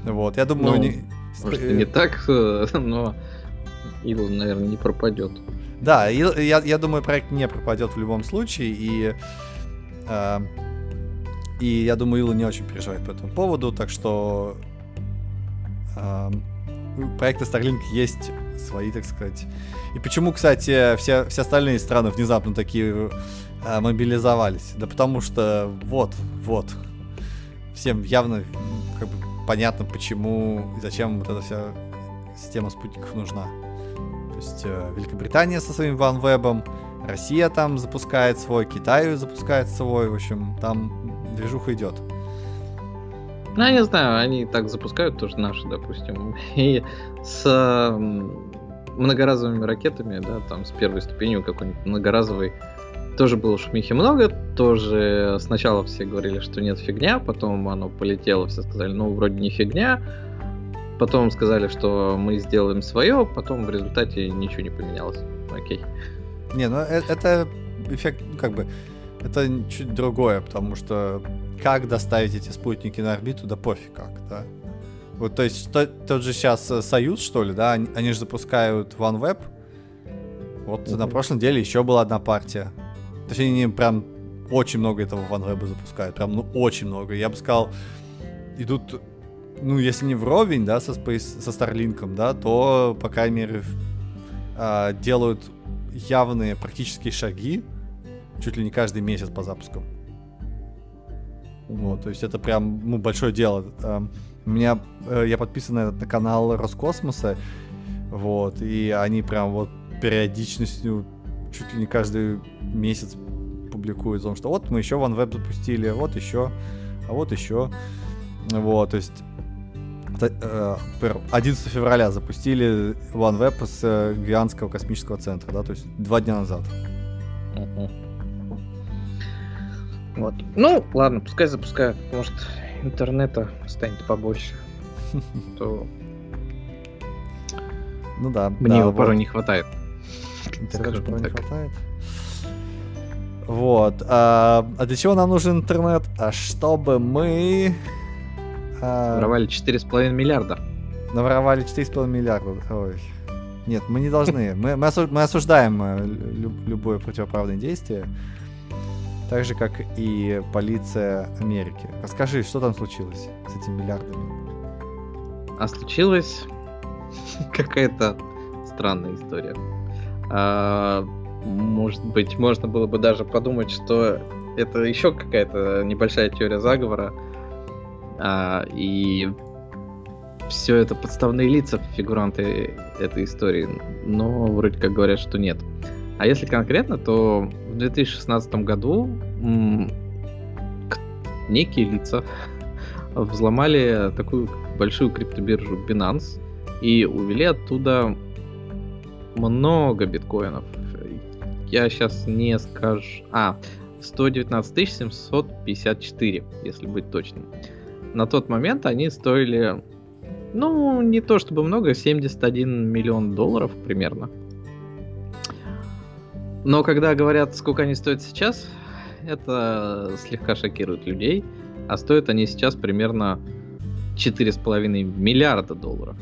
Вот, я думаю... Может, не так, но Илон, наверное, не пропадет. Да, я думаю, проект не пропадет в любом случае, и я думаю, Илон не очень переживает по этому поводу, так что... У проекта Starlink есть свои, так сказать. И почему, кстати, все остальные страны внезапно такие мобилизовались? Да потому что вот. Всем явно как бы понятно, почему и зачем вот эта вся система спутников нужна. То есть Великобритания со своим OneWeb, Россия там запускает свой, Китай запускает свой. В общем, там движуха идет. Ну, я не знаю, они так запускают тоже наши, допустим, и с многоразовыми ракетами, да, там с первой ступенью какой-нибудь многоразовый тоже было шумихи много, тоже сначала все говорили, что нет, фигня, потом оно полетело, все сказали, ну, вроде не фигня, потом сказали, что мы сделаем свое, потом в результате ничего не поменялось, окей. Не, ну, это эффект, как бы, это чуть другое, потому что как доставить эти спутники на орбиту, да пофиг как, да. Вот, то есть, тот же сейчас Союз, что ли, да, они же запускают OneWeb. Вот на прошлой неделе еще была одна партия. Точнее, они прям очень много этого OneWeb запускают, прям, ну, очень много. Я бы сказал, идут, ну, если не вровень, да, со Starlink'ом, да, то, по крайней мере, делают явные практические шаги чуть ли не каждый месяц по запускам. Вот, то есть это прям, ну, большое дело. Я подписан на канал Роскосмоса, вот, и они прям вот периодичностью чуть ли не каждый месяц публикуют о том, что вот мы еще OneWeb запустили, вот еще. Вот, то есть 11 февраля запустили OneWeb с Гвианского космического центра, да, то есть 2 дня назад. Вот. Ну, ладно, пускай запускают. Может, интернета станет побольше. Ну да. Мне его порой не хватает. Интернета порой не хватает. Вот. А для чего нам нужен интернет? А чтобы мы... Наворовали 4,5 миллиарда. Наворовали 4,5 миллиарда. Ой. Нет, мы не должны. Мы осуждаем любое противоправное действие. Так же, как и полиция Америки. Расскажи, что там случилось с этими миллиардами? А случилась какая-то странная история. Может быть, можно было бы даже подумать, что это еще какая-то небольшая теория заговора. И все это подставные лица, фигуранты этой истории, но вроде как говорят, что нет. А если конкретно, то в 2016 году некие лица взломали такую большую криптобиржу Binance и увели оттуда много биткоинов. Я сейчас не скажу... 119 754, если быть точным. На тот момент они стоили, ну, не то чтобы много, 71 миллион долларов примерно. Но когда говорят, сколько они стоят сейчас, это слегка шокирует людей. А стоят они сейчас примерно 4,5 миллиарда долларов.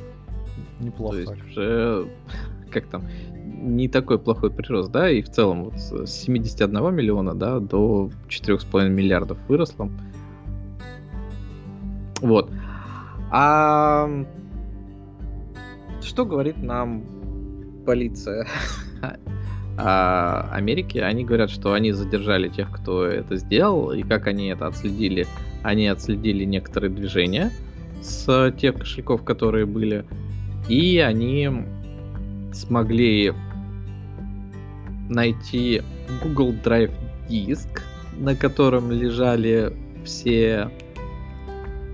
Неплохо. То есть уже, как там, не такой плохой прирост, да, и в целом вот с 71 миллиона, да, до 4,5 миллиардов выросло. Вот. А что говорит нам полиция Америки? Они говорят, что они задержали тех, кто это сделал, и как они это отследили? Они отследили некоторые движения с тех кошельков, которые были, и они смогли найти Google Drive диск, на котором лежали все,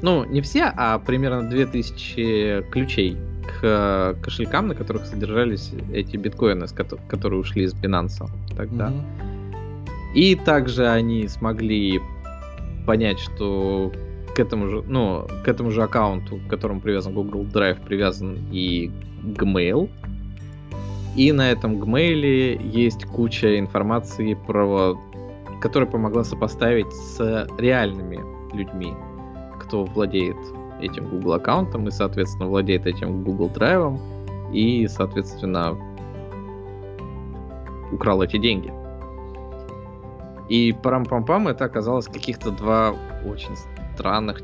ну не все, а примерно 2000 ключей к кошелькам, на которых содержались эти биткоины, которые ушли из Binance тогда. Mm-hmm. И также они смогли понять, что к этому же аккаунту, к которому привязан Google Drive, привязан и Gmail. И на этом Gmail есть куча информации, которая помогла сопоставить с реальными людьми, кто владеет этим Google аккаунтом и, соответственно, владеет этим Google Drive и, соответственно, украл эти деньги. И парам-пам-пам, это оказалось каких-то два очень странных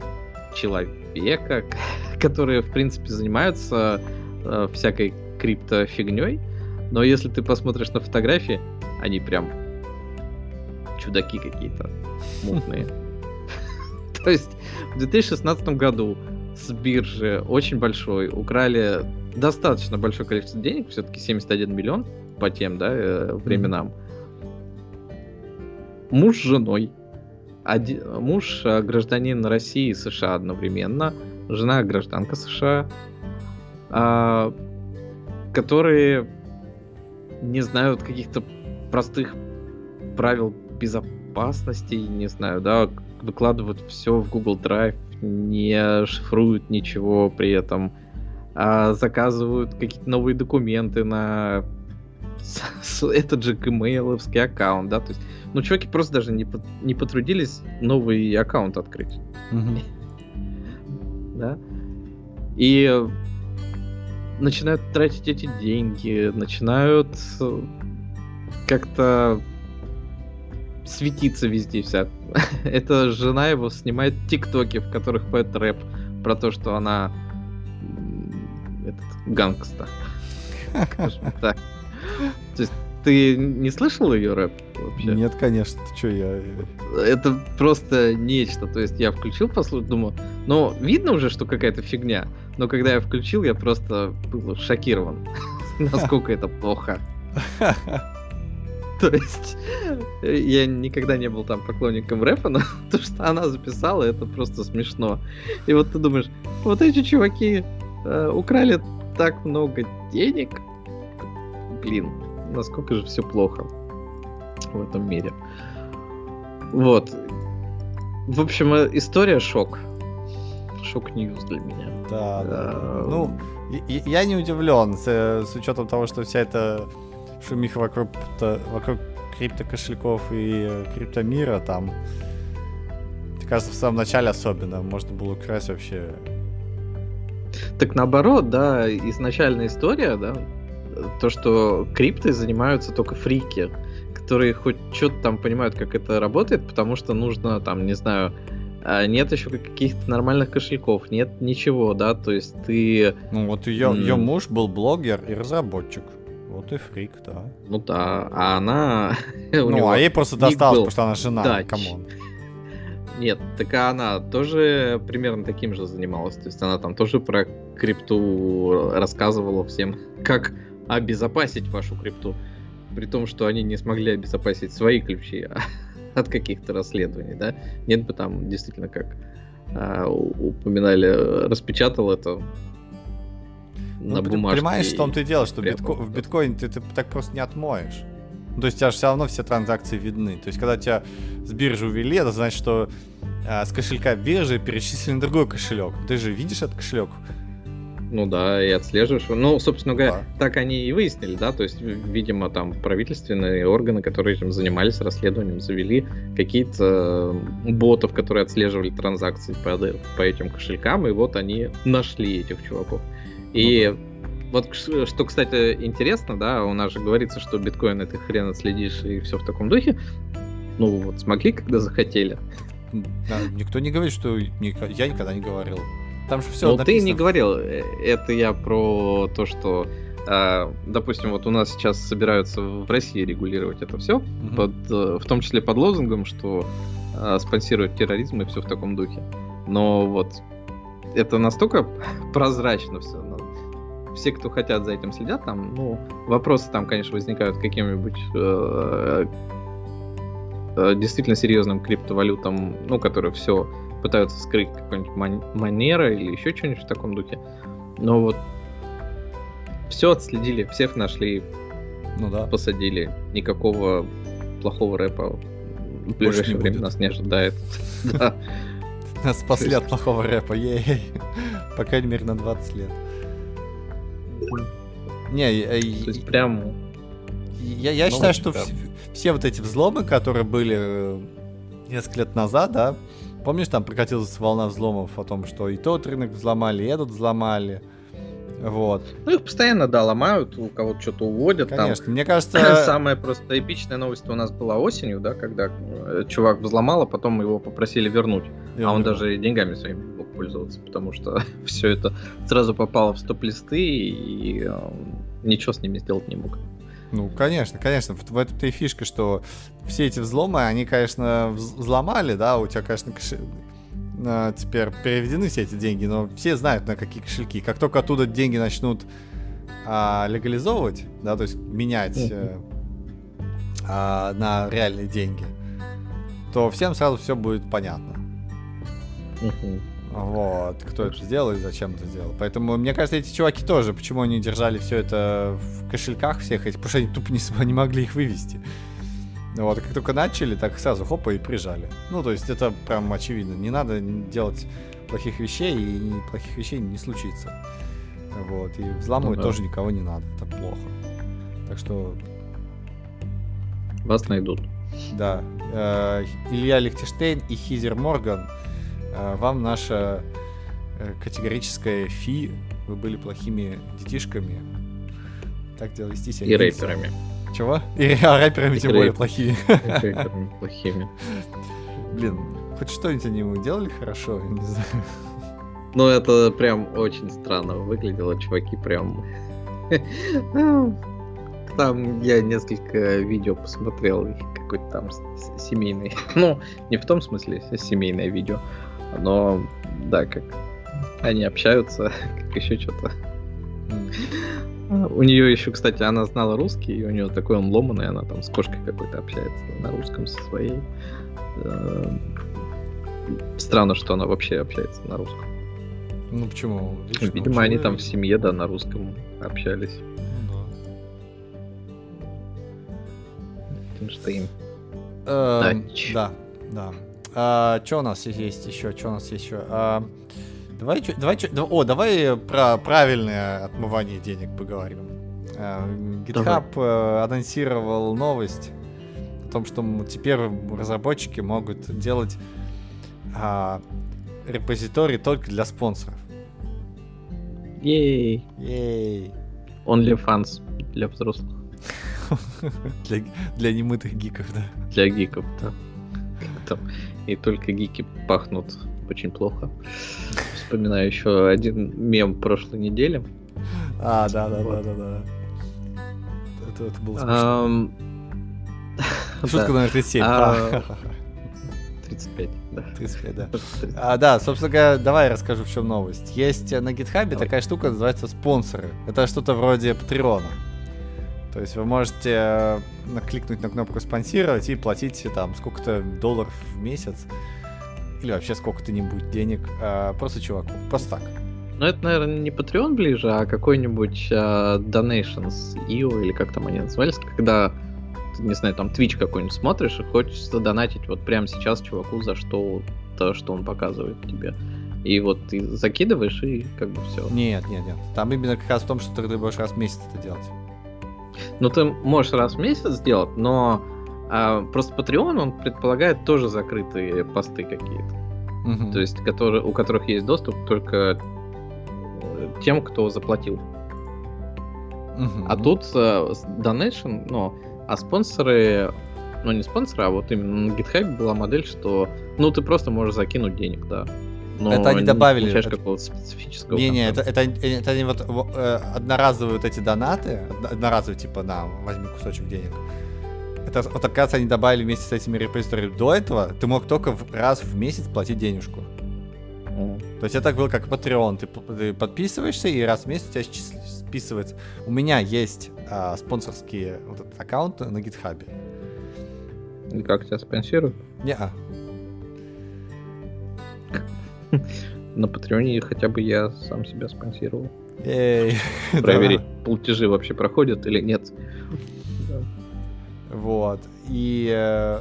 человека, которые, в принципе, занимаются всякой криптофигней. Но если ты посмотришь на фотографии, они прям чудаки какие-то мутные. То есть в 2016 году с биржи очень большой украли достаточно большое количество денег, все-таки 71 миллион по тем временам. Муж с женой. Муж гражданин России и США одновременно. Жена гражданка США. Которые не знают каких-то простых правил безопасности, не знаю, да, выкладывают все в Google Drive, не шифруют ничего при этом, а заказывают какие-то новые документы на этот же gmail-овский аккаунт, да, то есть, ну, чуваки просто даже не потрудились новый аккаунт открыть. Да. И начинают тратить эти деньги, начинают как-то светиться везде вся. Эта жена его снимает тиктоки, в которых поет рэп про то, что она гангста. То есть ты не слышал ее рэп вообще? Нет, конечно. Ты чё, я... Это просто нечто. То есть я включил, послушал, думал, но видно уже, что какая-то фигня. Но когда я включил, я просто был шокирован, насколько это плохо. То есть я никогда не был там поклонником рэпа, но то, что она записала, это просто смешно. И вот ты думаешь, вот эти чуваки украли так много денег. Блин, насколько же все плохо в этом мире. Вот. В общем, история шок. Шок-ньюс для меня. Да. Ну, я не удивлен с учетом того, что вся эта шумиха вокруг криптокошельков и криптомира там. Мне кажется, в самом начале особенно можно было украсть вообще. Так наоборот, да, изначальная история, да, то, что криптой занимаются только фрики, которые хоть что-то там понимают, как это работает, потому что нужно там, не знаю, нет еще каких-то нормальных кошельков, нет ничего, да, то есть ты... Ну вот ее муж был блогер и разработчик, вот и фрик, да. Ну да, а она... Ну а ей просто досталось, потому что она жена, камон. Нет, так она тоже примерно таким же занималась. То есть она там тоже про крипту рассказывала всем, как обезопасить вашу крипту. При том, что они не смогли обезопасить свои ключи от каких-то расследований, да? Нет бы там действительно, как упоминали, распечатал это на бумажке. Понимаешь, в том-то и дело, что в биткоине ты так просто не отмоешь. Ну, то есть у тебя же все равно все транзакции видны. То есть когда тебя с биржи увели, это значит, что с кошелька биржи перечислен другой кошелек. Ты же видишь этот кошелек? Ну да, и отслеживаешь. Ну, собственно говоря, так они и выяснили, да, то есть, видимо, там правительственные органы, которые этим занимались расследованием, завели какие-то ботов, которые отслеживали транзакции по этим кошелькам, и вот они нашли этих чуваков. И вот что, кстати, интересно, да, у нас же говорится, что биткоин это хрен отследишь и все в таком духе. Ну вот смогли, когда захотели. Да, никто не говорит, что я никогда не говорил. Там же все. Ну ты не говорил. Это я про то, что, допустим, вот у нас сейчас собираются в России регулировать это все, в том числе под лозунгом, что спонсируют терроризм и все в таком духе. Но вот это настолько прозрачно все. Все, кто хотят, за этим следят, там, ну, вопросы там, конечно, возникают каким-нибудь действительно серьезным криптовалютам, ну, которые все пытаются скрыть какой-нибудь манера или еще что-нибудь в таком духе. Но вот все отследили, всех нашли, ну, да, посадили. Никакого плохого рэпа в ближайшее время нас не ожидает. Нас спасли от плохого рэпа, ей. По крайней мере, на 20 лет. Я считаю, что все вот эти взломы, которые были несколько лет назад, да, помнишь, там прокатилась волна взломов о том, что и тот рынок взломали, и этот взломали, вот. Ну их постоянно, да, ломают, у кого-то что-то уводят. Конечно, там, мне кажется... Самая просто эпичная новость у нас была осенью, да, когда чувак взломал, а потом его попросили вернуть, он даже деньгами своими пользоваться, потому что все это сразу попало в стоп-листы и ничего с ними сделать не мог. Ну, конечно. В этом-то и фишка, что все эти взломы, они, конечно, взломали, да, у тебя, конечно, теперь переведены все эти деньги, но все знают, на какие кошельки. Как только оттуда деньги начнут легализовывать, да, то есть менять на реальные деньги, то всем сразу все будет понятно. Вот, кто это сделал и зачем это сделал. Поэтому, мне кажется, эти чуваки тоже, почему они держали все это в кошельках всех этих, потому что они тупо не могли их вывести. Вот, как только начали, так сразу хопа и прижали. Ну, то есть, это прям очевидно. Не надо делать плохих вещей, и плохих вещей не случится. Вот, и взламывать тоже никого не надо, это плохо. Так что... Вас найдут. Да. Илья Лихтенштейн и Хизер Морган, вам наша категорическая фи, вы были плохими детишками. Так дело вести себя. И рэперами. Чего? И рэперами тем более плохими. Рэперами плохими. Блин, хоть что-нибудь они ему делали хорошо, я не знаю. Ну это прям очень странно выглядело, чуваки прям... Там я несколько видео посмотрел, какой-то там семейный. Ну, не в том смысле, семейное видео. Но, да, как они общаются, как еще что-то. У нее еще, кстати, она знала русский, и у нее такой он ломаный, она там с кошкой какой-то общается на русском со своей. Странно, что она вообще общается на русском. Ну, почему? Видимо, они там в семье, да, на русском общались. Что им? Да. Что у нас есть еще? Давай про правильное отмывание денег поговорим. GitHub анонсировал новость о том, что теперь разработчики могут делать репозиторий только для спонсоров. Ей. OnlyFans для взрослых. Для немытых гиков, да. Для гиков, да. Там, и только гики пахнут очень плохо. Вспоминаю еще один мем прошлой недели. Да. Это было смешно. Шутка номер 37. 35, да. 35, да. А, да, собственно говоря, давай расскажу, в чем новость. Есть на GitHub такая штука, называется спонсоры. Это что-то вроде Patreon. То есть вы можете кликнуть на кнопку спонсировать и платить там сколько-то долларов в месяц или вообще сколько-нибудь денег просто чуваку, просто так. Ну это, наверное, не Patreon ближе, а какой-нибудь Donations.io или как там они назывались, когда, не знаю, там Twitch какой-нибудь смотришь и хочешь задонатить вот прямо сейчас чуваку за что-то, что он показывает тебе. И вот ты закидываешь и как бы все. Нет, нет, нет. Там именно как раз в том, что ты будешь раз в месяц это делать. Ну, ты можешь раз в месяц сделать, но просто Patreon, он предполагает тоже закрытые посты какие-то. Mm-hmm. То есть, которые, у которых есть доступ только тем, кто заплатил. Mm-hmm. А тут donation, ну, а спонсоры, ну, не спонсоры, а вот именно на GitHub была модель, что, ну, ты просто можешь закинуть денег, да. Но это они добавили. Не, это... специфического. Не-не, это они вот одноразовые вот эти донаты, одноразовые, типа, на, возьми кусочек денег. Это, вот, оказывается, они добавили вместе с этими репозиториями. До этого ты мог только раз в месяц платить денежку. Mm. То есть это так было, как Patreon. Ты подписываешься, и раз в месяц у тебя списывается. У меня есть спонсорские вот этот аккаунт на GitHub. И как тебя спонсируют? Не-а. На Патреоне хотя бы я сам себя спонсировал. Проверить, платежи вообще проходят или нет. Вот. И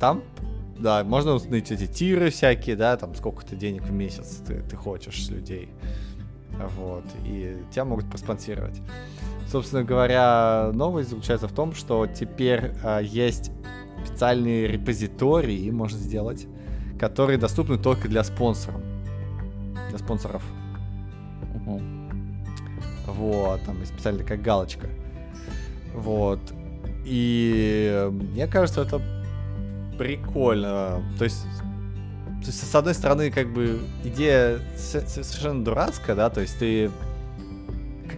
там, да, можно установить эти тиры всякие, да, там сколько-то денег в месяц ты хочешь с людей. Вот. И тебя могут проспонсировать. Собственно говоря, новость заключается в том, что теперь есть специальные репозитории, можно сделать, которые доступны только для спонсоров. Для спонсоров. Угу. Вот, там специально такая галочка. Вот. И мне кажется, это прикольно. То есть с одной стороны, как бы, идея совершенно дурацкая, да, то есть ты...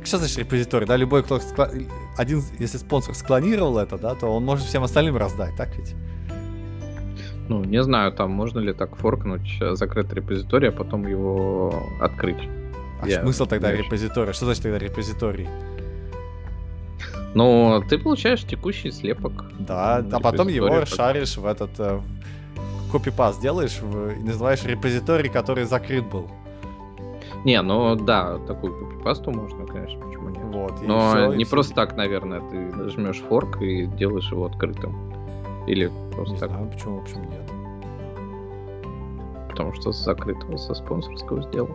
Что значит репозиторий, да, любой, кто... Один, если спонсор склонировал это, да, то он может всем остальным раздать, так ведь? Ну, не знаю, там можно ли так форкнуть закрытый репозиторий, а потом его открыть. А смысл тогда репозитория? Что значит тогда репозиторий? Ну, ты получаешь текущий слепок. Да, а потом его шаришь в этот... копипаст делаешь и называешь репозиторий, который закрыт был. Не, ну да, такую копипасту можно, конечно, почему нет. Вот, но все, не просто так, наверное, ты жмешь форк и делаешь его открытым. Или просто не так. Знаю, почему, в общем, нет. Потому что с закрытого, со спонсорского сделал.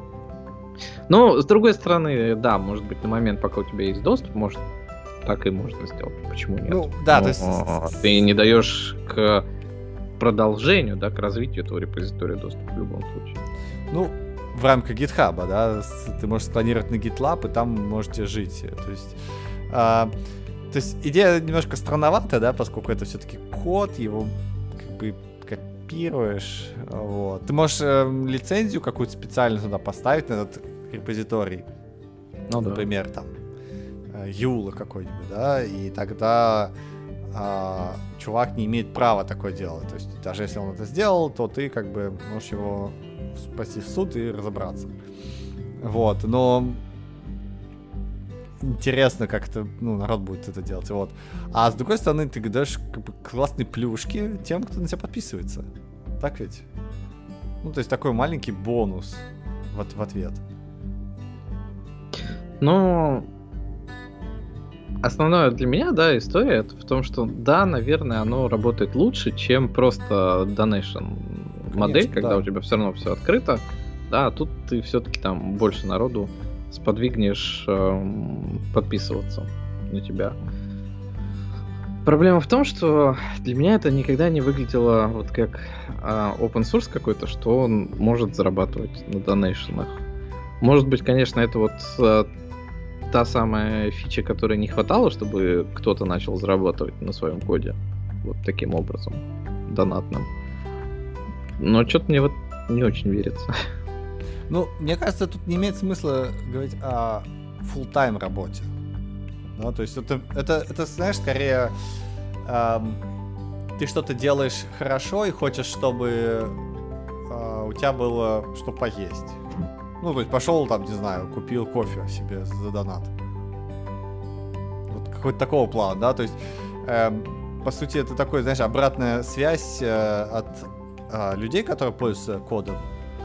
Но, с другой стороны, да, может быть, на момент, пока у тебя есть доступ, может, так и можно сделать. Почему нет? Ну, да, но, то есть... Ты не даешь к продолжению, да, к развитию этого репозитория доступ в любом случае. Ну, в рамках GitHub, да, ты можешь склонировать на GitLab, и там можете жить. То есть... То есть идея немножко странноватая, да, поскольку это все-таки код, его как бы копируешь. Вот. Ты можешь лицензию какую-то специально туда поставить, на этот репозиторий. Ну, например, да, там Юла какой-нибудь, да, и тогда чувак не имеет права такое делать. То есть даже если он это сделал, то ты как бы можешь его спасти в суд и разобраться. Вот, но... Интересно, как это, ну, народ будет это делать. Вот. А с другой стороны, ты даешь как бы классные плюшки тем, кто на тебя подписывается. Так ведь? Ну, то есть такой маленький бонус в ответ. Ну, основное для меня, да, история это в том, что, да, наверное, оно работает лучше, чем просто donation модель, когда да, у тебя все равно все открыто. Да, а тут ты все-таки там больше народу сподвигнешь подписываться на тебя. Проблема в том, что для меня это никогда не выглядело вот как open source какой-то, что он может зарабатывать на донейшенах. Может быть, конечно, это вот та самая фича, которой не хватало, чтобы кто-то начал зарабатывать на своем коде вот таким образом, донатным. Но что-то мне вот не очень верится. Ну, мне кажется, тут не имеет смысла говорить о фулл-тайм работе. Ну, то есть это знаешь, скорее ты что-то делаешь хорошо и хочешь, чтобы у тебя было что поесть. Ну, то есть пошел там, не знаю, купил кофе себе за донат. Вот какой-то такого плана, да? То есть, по сути, это такой, знаешь, обратная связь от людей, которые пользуются кодом,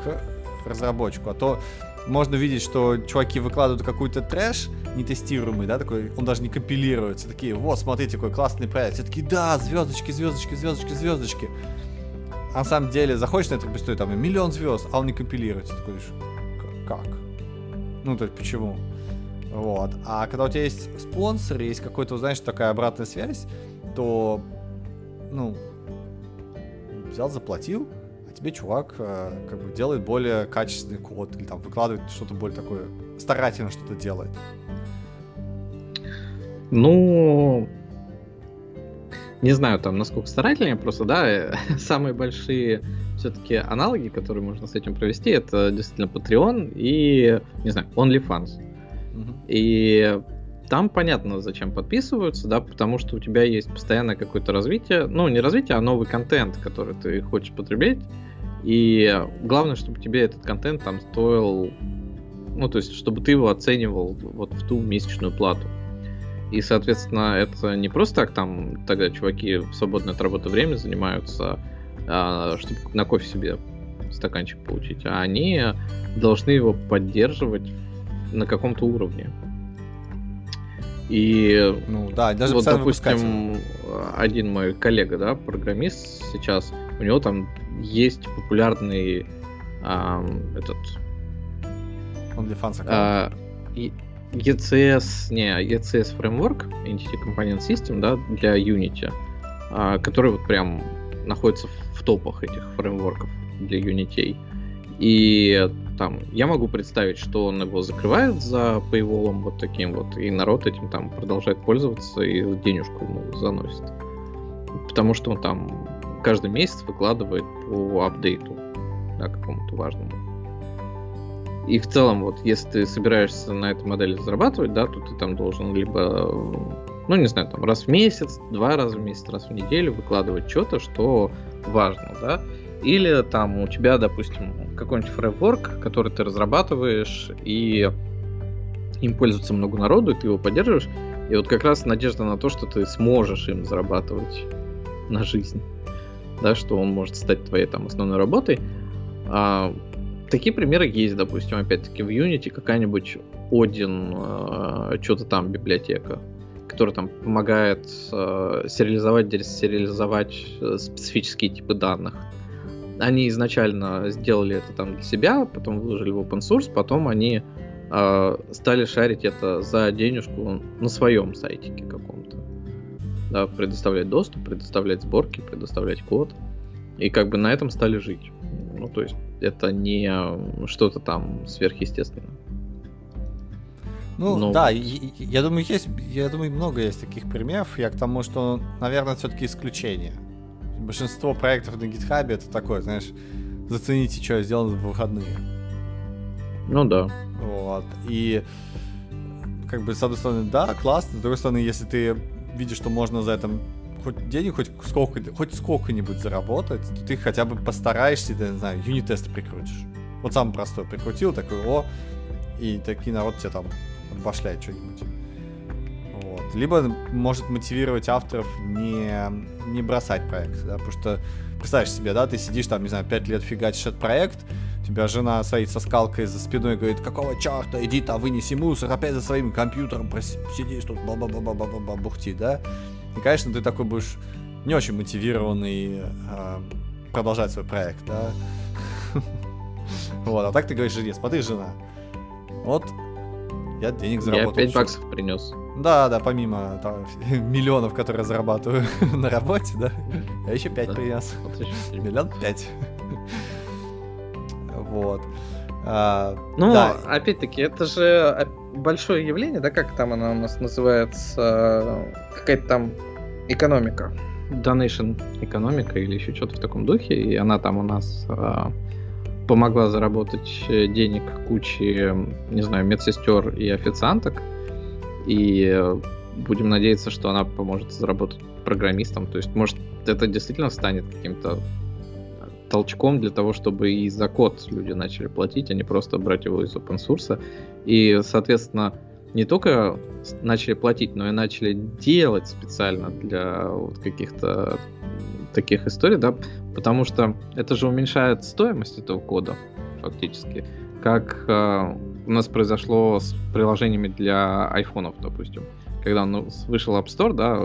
к разработчику. А то можно видеть, что чуваки выкладывают какой-то трэш нетестируемый, да, такой, он даже не компилируется. Такие, вот, смотрите, какой классный проект. Все такие, да, звездочки, звездочки, звездочки, звездочки. А на самом деле заходишь на это постой, там миллион звезд, а он не компилируется. Ты говоришь, как? Ну, то есть, почему? Вот. А когда у тебя есть спонсор, есть какой-то, знаешь, такая обратная связь, то, ну, взял, заплатил, а тебе чувак как бы делает более качественный код, или там выкладывает что-то более такое, старательно что-то делает. Ну, не знаю там, насколько старательнее, просто, да, самые большие все-таки аналоги, которые можно с этим провести, это действительно Patreon и, не знаю, OnlyFans. Mm-hmm. И там понятно, зачем подписываются, да, потому что у тебя есть постоянное какое-то развитие, ну, не развитие, а новый контент, который ты хочешь потреблять, и главное, чтобы тебе этот контент там стоил, ну, то есть, чтобы ты его оценивал вот в ту месячную плату. И, соответственно, это не просто так, там, тогда чуваки в свободное от работы время занимаются, чтобы на кофе себе стаканчик получить, а они должны его поддерживать на каком-то уровне. И ну, да, даже вот, допустим, один мой коллега, да, программист сейчас, у него там есть популярный этот... OnlyFans аккаунт. ECS Framework, Entity Component System, да, для Unity, который вот прям находится в топах этих фреймворков для Unity. И там я могу представить, что он его закрывает за paywall вот таким вот, и народ этим там продолжает пользоваться и денежку ему заносит. Потому что он там каждый месяц выкладывает по апдейту, да, какому-то важному. И в целом, вот, если ты собираешься на этой модели зарабатывать, да, то ты там должен либо, ну, не знаю, там раз в месяц, два раза в месяц, раз в неделю выкладывать что-то, что важно, да. Или там у тебя, допустим, какой-нибудь фреймворк, который ты разрабатываешь, и им пользуется много народу, и ты его поддерживаешь. И вот как раз надежда на то, что ты сможешь им зарабатывать на жизнь, да, что он может стать твоей там основной работой. Такие примеры есть, допустим, опять-таки в Unity какая-нибудь Odin, что-то там библиотека, которая там помогает сериализовать, десериализовать специфические типы данных. Они изначально сделали это там для себя, потом выложили в open source, потом они стали шарить это за денежку на своем сайтике каком-то. Да, предоставлять доступ, предоставлять сборки, предоставлять код. И как бы на этом стали жить. Ну, то есть это не что-то там сверхъестественное. Ну, но... да, я думаю, есть, я думаю, много есть таких примеров. Я к тому, что, наверное, все-таки исключение. Большинство проектов на GitHub это такое, знаешь, зацените, что я сделал в выходные. Ну да. Вот. И как бы, с одной стороны, да, классно, с другой стороны, если ты видишь, что можно за это хоть денег, хоть сколько-нибудь заработать, то ты хотя бы постараешься, да, не знаю, юнит-тесты прикрутишь. Вот самый простой прикрутил, такой, о, и такие народ тебе там башляет что-нибудь. Либо может мотивировать авторов не бросать проект, да, потому что, представляешь себе, да, ты сидишь там, не знаю, 5 лет фигачишь этот проект, у тебя жена стоит со скалкой за спиной и говорит, какого черта, иди там, вынеси мусор, опять за своим компьютером сидишь тут, ба-ба-ба-ба-ба-ба, бухти, да, и, конечно, ты такой будешь не очень мотивированный продолжать свой проект, да, вот, а так ты говоришь жене, смотри, жена, вот, я денег заработал. Я 5 баксов принес. Да, да, помимо там, миллионов, которые я зарабатываю на работе, да, я еще 5 принес. Миллион 5. Вот. Ну, да. Опять-таки, это же большое явление, да, как там она у нас называется, какая-то там экономика. Donation экономика или еще что-то в таком духе, и она там у нас... помогла заработать денег куче, не знаю, медсестер и официанток. И будем надеяться, что она поможет заработать программистом. То есть, может, это действительно станет каким-то толчком для того, чтобы и за код люди начали платить, а не просто брать его из open source. И, соответственно, не только начали платить, но и начали делать специально для вот каких-то таких историй, да, потому что это же уменьшает стоимость этого кода фактически, как у нас произошло с приложениями для айфонов, допустим. Когда вышел App Store, да,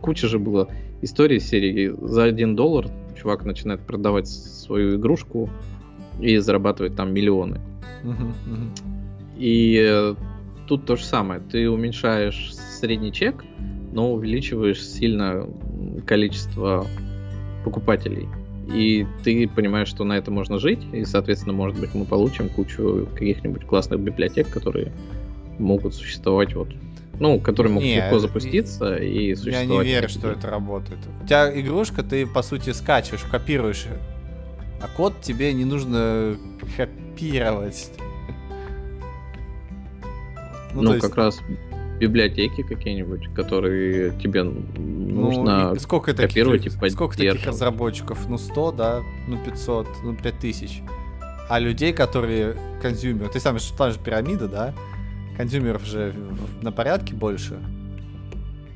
куча же было историй серии за $1 чувак начинает продавать свою игрушку и зарабатывать там миллионы. И тут то же самое. Ты уменьшаешь средний чек, но увеличиваешь сильно количество покупателей. И ты понимаешь, что на это можно жить, и, соответственно, может быть, мы получим кучу каких-нибудь классных библиотек, которые могут существовать вот... Ну, который мог легко запуститься и существовать. Я не верю, что это работает. У тебя игрушка, ты, по сути, скачиваешь, копируешь, а код тебе не нужно копировать. Ну как есть... раз библиотеки какие-нибудь, которые тебе нужно сколько копировать таких, и поддерживать. Сколько таких разработчиков? 100, да? 500, 5000. А людей, которые консюмеры... Ты сам, там же пирамида, да? Консюмеров же на порядке больше.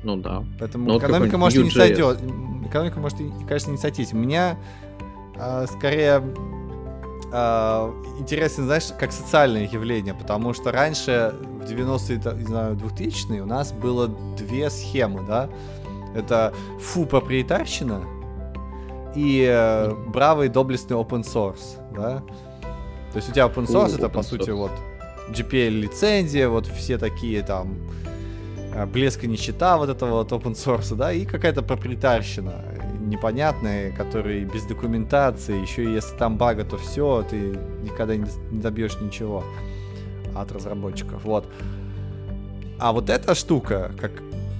Ну да. Поэтому но экономика может и не сойдет. Экономика может, конечно, не сойтись. У меня скорее интересен, знаешь, как социальное явление, потому что раньше, в 90-е, не знаю, 2000-е, у нас было две схемы, да? Это проприетарщина и бравый доблестный open source, да? То есть у тебя open source это, по сути, вот GPL-лицензия, вот все такие там блеск и нищета вот этого вот open source, да, и какая-то проприетарщина непонятная, которые без документации, еще и если там бага, то все, ты никогда не добьешь ничего от разработчиков, вот. А вот эта штука, как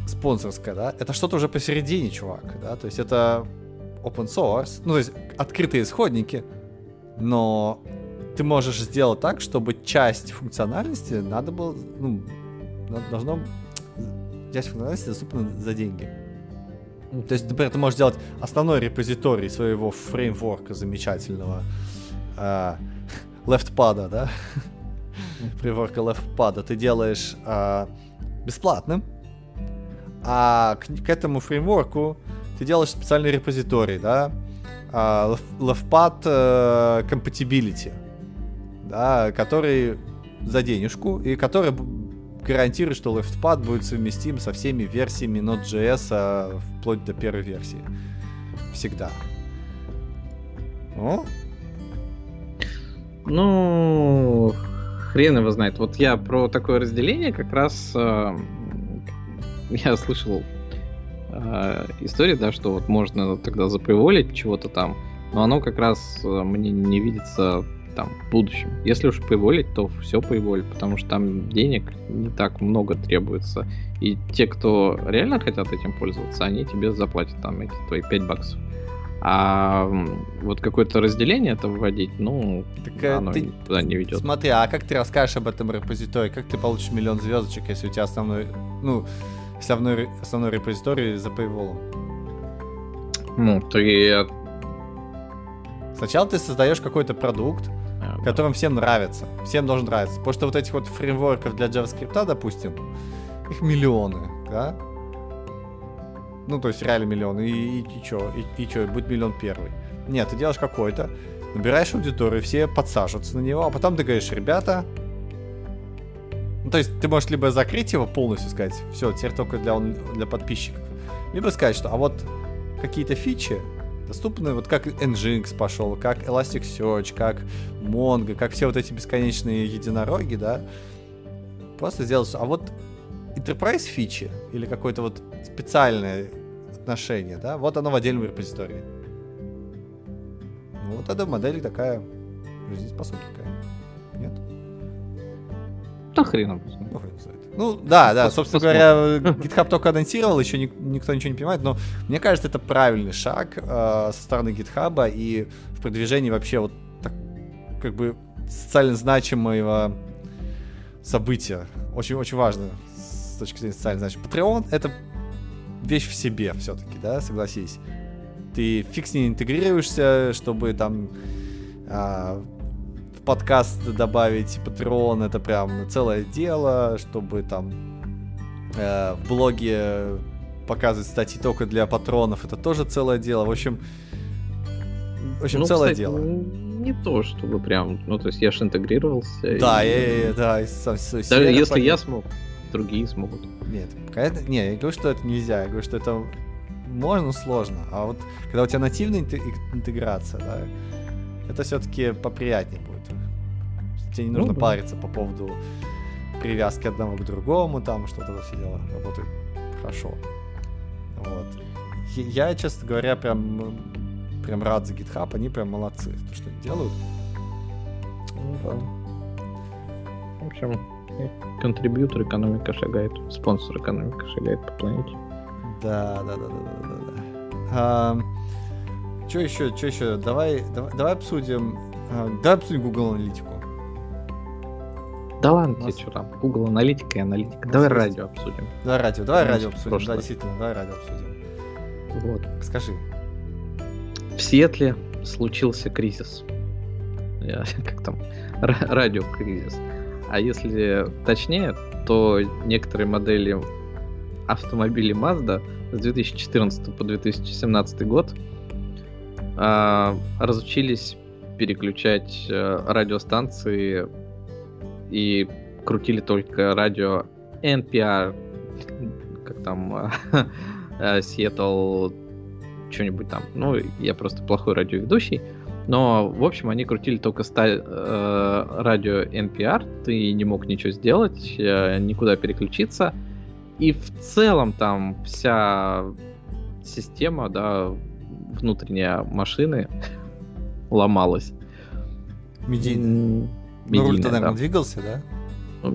спонсорская, да, это что-то уже посередине, чувак, да, то есть это open source, ну, то есть открытые исходники, но... ты можешь сделать так, чтобы часть функциональности надо было, ну, должно, часть функциональности доступна за деньги. То есть, например, ты можешь делать основной репозиторий своего фреймворка замечательного Leftpad, да? Фреймворка Leftpad ты делаешь бесплатным, а к этому фреймворку ты делаешь специальный репозиторий, да? Leftpad Compatibility, да, который за денежку и который гарантирует, что Leftpad будет совместим со всеми версиями Node.js вплоть до первой версии. Всегда. О? Ну, хрен его знает. Вот я про такое разделение как раз я слышал историю, да, что вот можно тогда заприволить чего-то там, но оно как раз мне не видится там в будущем. Если уж приволить, то все приволить, потому что там денег не так много требуется. И те, кто реально хотят этим пользоваться, они тебе заплатят там эти твои $5. А вот какое-то разделение это вводить, ну, так, оно ты, туда не ведет. Смотри, а как ты расскажешь об этом репозитории? Как ты получишь миллион звездочек, если у тебя основной репозиторий за пейволом? Ну, ты... Сначала ты создаешь какой-то продукт, которым всем нравится, всем должен нравиться. Потому что вот этих вот фреймворков для JavaScript, допустим, их миллионы, да? Ну, то есть реально миллионы, и чё, будет миллион первый. Нет, ты делаешь какой-то, набираешь аудиторию, все подсаживаются на него, а потом ты говоришь, ребята... Ну, то есть ты можешь либо закрыть его полностью, сказать, все, теперь только для подписчиков, либо сказать, что, а вот какие-то фичи доступны, вот как Nginx пошел, как Elasticsearch, как Mongo, как все вот эти бесконечные единороги, да, просто сделать, а вот Enterprise фичи или какое-то вот специальное отношение, да, вот оно в отдельном репозитории. Ну, вот эта модель такая, жизнеспособная такая, нет? Да хрена. Ну, да, собственно говоря, GitHub только анонсировал, еще никто ничего не понимает, но мне кажется, это правильный шаг со стороны GitHub и в продвижении вообще вот так, как бы социально значимого события. Очень-очень важно с точки зрения социально значимого. Patreon — это вещь в себе все-таки, да, согласись. Ты фиг с ней интегрируешься, чтобы там в подкаст добавить Patreon, это прям целое дело, чтобы там в блоге показывать статьи только для патронов, это тоже целое дело. В общем, целое дело. Не то, чтобы прям, ну, то есть я же интегрировался. Да, да. Даже если я смог, другие смогут. Нет, я говорю, что это нельзя, я говорю, что это можно, сложно. А вот когда у тебя нативная интеграция, да, это все-таки поприятнее будет. Тебе не нужно париться по поводу привязки одного к другому, там что-то все дело работает хорошо. Вот. Я, честно говоря, прям рад за GitHub, они прям молодцы, то, что они делают. Вот. В общем, контрибьютор, экономика шагает, спонсор, экономика шагает по планете. Да. Что еще? Давай обсудим. Давай обсудим Google аналитику. Да ладно, тебе что там? Google аналитика и аналитика. Давай радио обсудим. Да, действительно, давай радио обсудим. Вот. Скажи. В Сиэтле случился кризис. Как там? Радиокризис. А если точнее, то некоторые модели автомобилей Mazda с 2014 по 2017 год разучились переключать радиостанции и крутили только радио NPR, как там Сиэтл, что-нибудь там. Ну, я просто плохой радиоведущий. Но, в общем, они крутили только радио NPR, ты не мог ничего сделать, никуда переключиться. И в целом там вся система, да, внутренняя машины ломалась. Медийная, руль-то, наверное, двигался, да?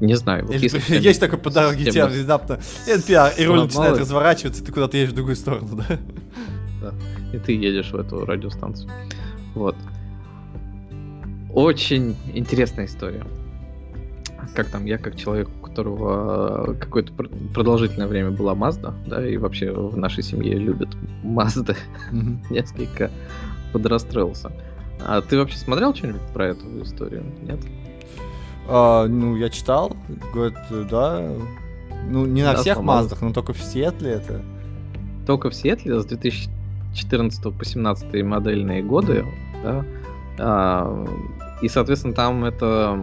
Не знаю. Есть такой по дороге тебя внезапно NPR, и руль начинает разворачиваться, и ты куда-то едешь в другую сторону, да? Да. И ты едешь в эту радиостанцию. Вот. Очень интересная история. Как там, я как человек, у которого какое-то продолжительное время была Mazda, да, и вообще в нашей семье любят Mazda, несколько подрастроился. А ты вообще смотрел что-нибудь про эту историю? Нет? Я читал. Говорит, да. Не на всех Маздах, но только в Сиэтле это. Только в Сиэтле с 2014 по 2017 модельные годы, да. И, соответственно, там это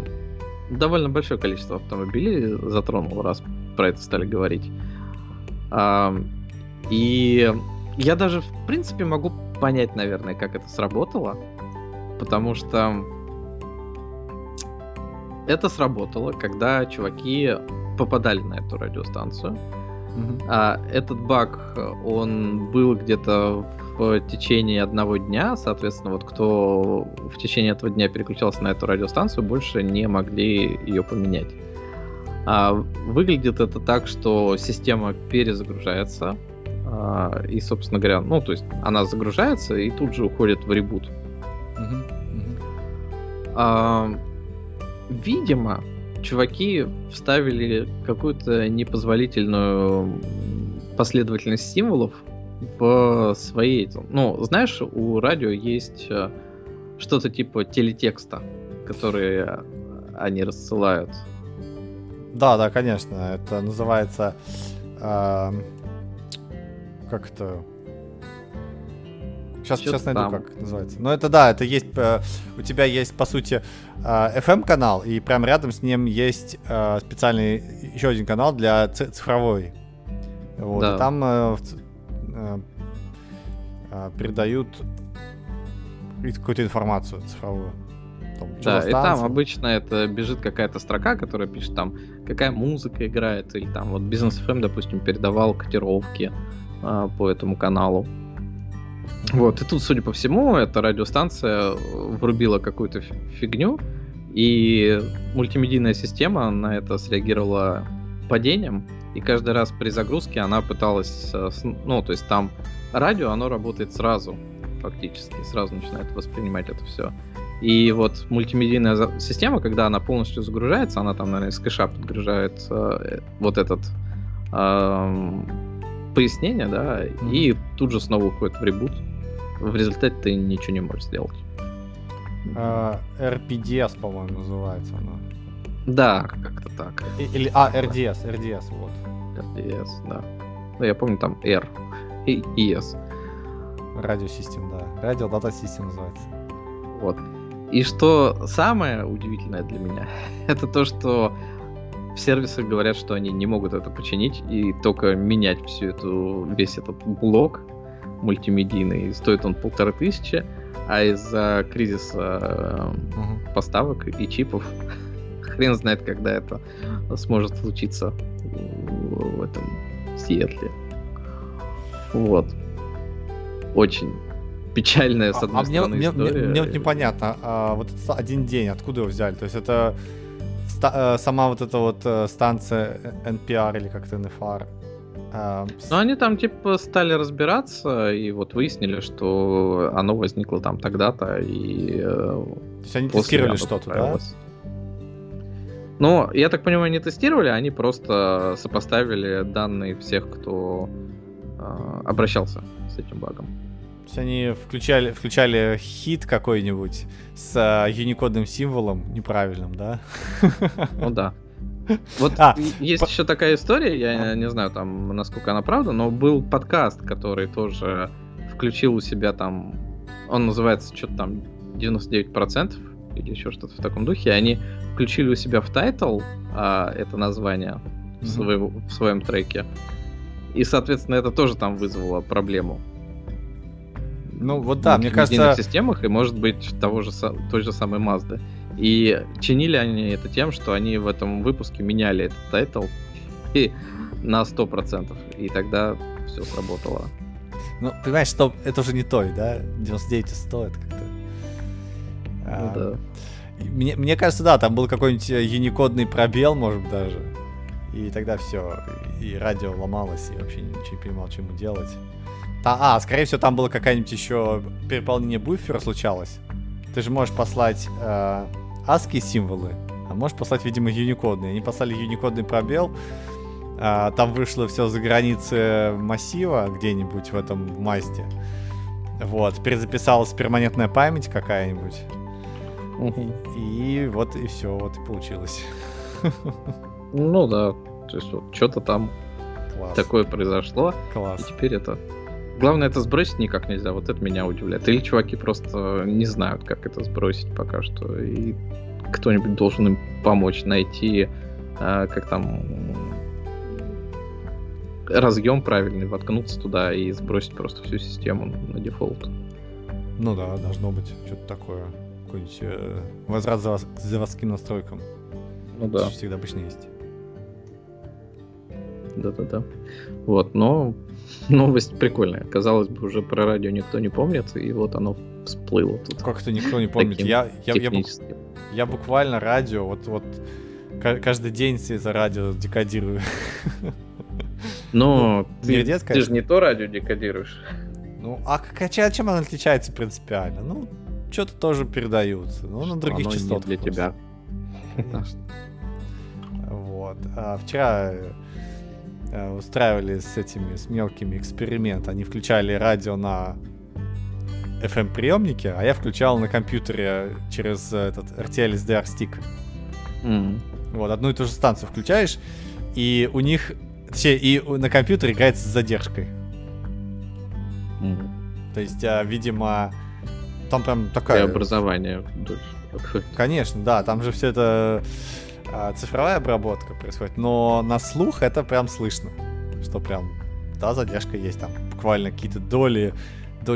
довольно большое количество автомобилей затронуло, раз про это стали говорить. И я даже, в принципе, могу понять, наверное, как это сработало, потому что это сработало, когда чуваки попадали на эту радиостанцию. Этот баг, он был где-то в течение одного дня, соответственно, вот кто в течение этого дня переключался на эту радиостанцию, больше не могли ее поменять. Выглядит это так, что система перезагружается, и, собственно говоря, ну, то есть она загружается и тут же уходит в ребут. Видимо, чуваки вставили какую-то непозволительную последовательность символов в свои... Ну, знаешь, у радио есть что-то типа телетекста, которые они рассылают. Да, конечно. Это называется... Как это... Сейчас найду, там. Как называется. Но это да, это есть... У тебя есть, по сути, FM-канал, и прямо рядом с ним есть специальный еще один канал для цифровой. Вот, да. И там передают какую-то информацию цифровую. Там, да, и там обычно это бежит какая-то строка, которая пишет там, какая музыка играет, или там вот Business FM, допустим, передавал котировки по этому каналу. Вот, и тут, судя по всему, эта радиостанция врубила какую-то фигню, и мультимедийная система на это среагировала падением, и каждый раз при загрузке она пыталась... Ну, то есть там радио, оно работает сразу, фактически, сразу начинает воспринимать это все. И вот мультимедийная система, когда она полностью загружается, она там, наверное, с кэша подгружает вот этот пояснение, да, и тут же снова уходит в ребут. В результате ты ничего не можешь сделать. RPDS, по-моему, называется она. Да, как-то так. Или, RDS, вот. RDS, да. Ну, я помню, там R и ES. Radio System, да. Radio Data System называется. Вот. И что самое удивительное для меня, это то, что в сервисах говорят, что они не могут это починить, и только менять всю эту, весь этот блок мультимедийный, стоит он 1500, а из-за кризиса поставок и чипов хрен знает, когда это сможет случиться в этом Сиэтле. Вот. Очень печальная, с одной стороны, история. Мне вот непонятно, вот один день, откуда его взяли? То есть это сама вот эта вот станция NPR или как-то NFR? Ну, они там типа стали разбираться и вот выяснили, что оно возникло там тогда-то и... То есть они тестировали что-то, да? Ну, я так понимаю, не тестировали, они просто сопоставили данные всех, кто обращался с этим багом. То есть они включали хит какой-нибудь с юникодным символом неправильным, да? Ну да. Вот есть еще такая история, я не знаю, там, насколько она правда, но был подкаст, который тоже включил у себя там, он называется что-то там 99% или еще что-то в таком духе, они включили у себя в тайтл это название в своем треке, и, соответственно, это тоже там вызвало проблему. Ну вот да, мне кажется... В единых системах и, может быть, той же самой Mazda. И чинили они это тем, что они в этом выпуске меняли этот тайтл на 100%. И тогда все сработало. Ну, понимаешь, что это уже не той, да? 99 и 100 это как-то... Да. Мне кажется, да, там был какой-нибудь юникодный пробел, может быть, даже. И тогда все, и радио ломалось, и вообще ничего не понимал, чему делать. Скорее всего, там было какая-нибудь еще переполнение буфера случалось. Ты же можешь послать ASCII символы, а можешь послать, видимо, юникодные. Они послали юникодный пробел, там вышло все за границы массива где-нибудь в этом Мазде. Вот, перезаписалась перманентная память какая-нибудь. И вот и все, вот и получилось. Ну да, то есть вот что-то там такое произошло. Класс. И теперь это... Главное, это сбросить никак нельзя, вот это меня удивляет. Или чуваки просто не знают, как это сбросить пока что, и кто-нибудь должен им помочь найти, как там, разъем правильный, воткнуться туда и сбросить просто всю систему на дефолт. Ну да, должно быть что-то такое, какой-нибудь возврат к заводским настройкам. Ну да. Всегда обычно есть. Да-да-да. Вот, но... Новость прикольная. Казалось бы, уже про радио никто не помнит, и вот оно всплыло тут. Как-то никто не помнит. Я буквально радио, вот каждый день все за радио декодирую. Но ты же не то радио декодируешь. Ну, а чем оно отличается принципиально? Ну, что-то тоже передаются, но на других частотах. Для тебя. Вот. Вчера... устраивали с мелкими эксперимент. Они включали радио на FM-приемнике, а я включал на компьютере через этот RTL-SDR стик. Вот, одну и ту же станцию включаешь, и у них... Точнее, и на компьютере играется с задержкой. То есть, видимо, там прям такая... И образование. Конечно, да, там же все это... цифровая обработка происходит, но на слух это прям слышно, что прям, да, задержка есть, там буквально какие-то доли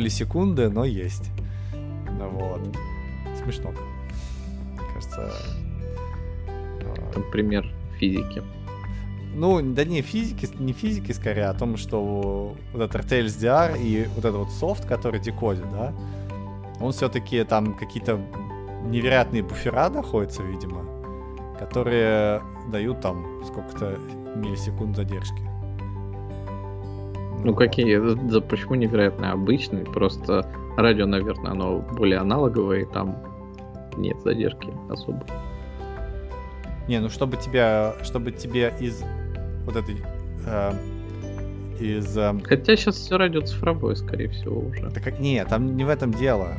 секунды, но есть. Вот. Смешно. Мне кажется... Пример физики. Ну, да не физики скорее, а о том, что вот этот RTL-SDR и вот этот вот софт, который декодит, да, он все-таки там какие-то невероятные буфера находятся, видимо, которые дают там сколько-то миллисекунд задержки. Ну вот. Какие? Да, почему невероятно обычные? Просто радио, наверное, оно более аналоговое, и там нет задержки особо. Не, ну чтобы тебе из вот этой из... Хотя сейчас все радио цифровое, скорее всего, уже. Это как... Нет, там не в этом дело.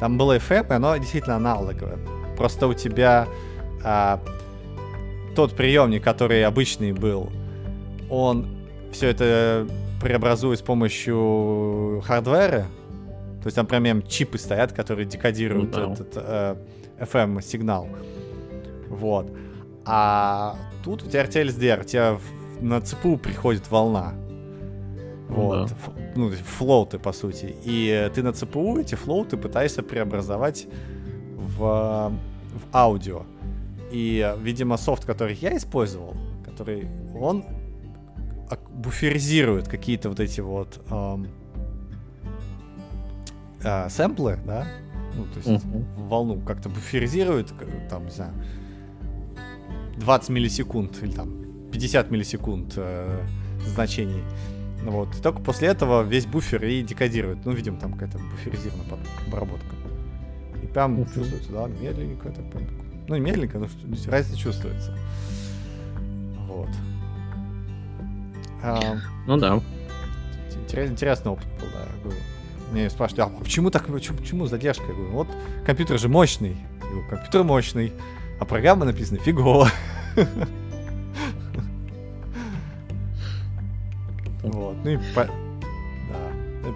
Там было FM, и оно действительно аналоговое. Просто у тебя тот приемник, который обычный был, он все это преобразует с помощью хардвера. То есть там прям чипы стоят, которые декодируют этот FM-сигнал. Вот. А тут у тебя RTL-SDR, у тебя на ЦПУ приходит волна. Вот. Ну, флоуты, по сути. И ты на ЦПУ эти флоуты пытаешься преобразовать в аудио. И, видимо, софт, который я использовал, который он буферизирует какие-то вот эти вот сэмплы, да? Ну, то есть волну как-то буферизирует, там, не знаю, 20 миллисекунд или там 50 миллисекунд значений. Вот. И только после этого весь буфер и декодирует. Ну, видимо, там какая-то буферизированная обработка. И прям чувствуется, да, медленненько это прям. Ну, не медленненько, но разница чувствуется. Вот. Ну да. Интересный опыт был, да. Мне спрашивают, а почему так, почему задержка? Я говорю, вот компьютер же мощный. Я говорю, компьютер мощный, а программа написана фигово. Вот, ну и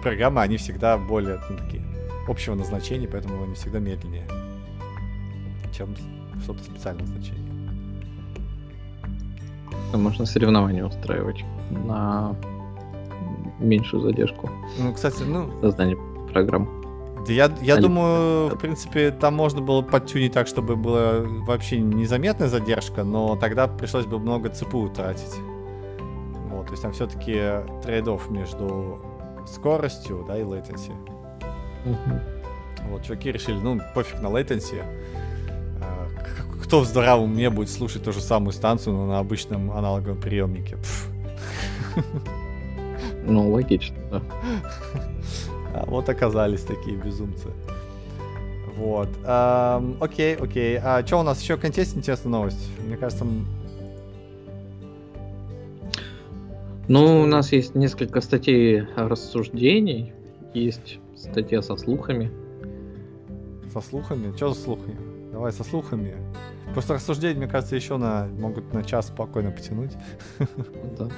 программы, они всегда более такие общего назначения, поэтому они всегда медленнее, чем что-то специального значения. Можно соревнования устраивать на меньшую задержку. Ну, кстати, ну... создание программ. Да я думаю, в принципе, там можно было подтюнить так, чтобы была вообще незаметная задержка, но тогда пришлось бы много ЦПУ тратить. Вот, то есть там все-таки трейд-офф между скоростью, да, и latency. Вот, чуваки решили, ну, пофиг на latency. Кто в здравом уме будет слушать ту же самую станцию, но на обычном аналоговом приемнике? Ну, логично, да. А вот оказались такие безумцы. Вот. Окей. А что у нас еще в контексте интересная новость? Мне кажется... Ну, у нас есть несколько статей рассуждений. Есть статья со слухами. Со слухами? Что за слухи? Давай со слухами. Просто рассуждения, мне кажется, еще могут на час спокойно потянуть. Да.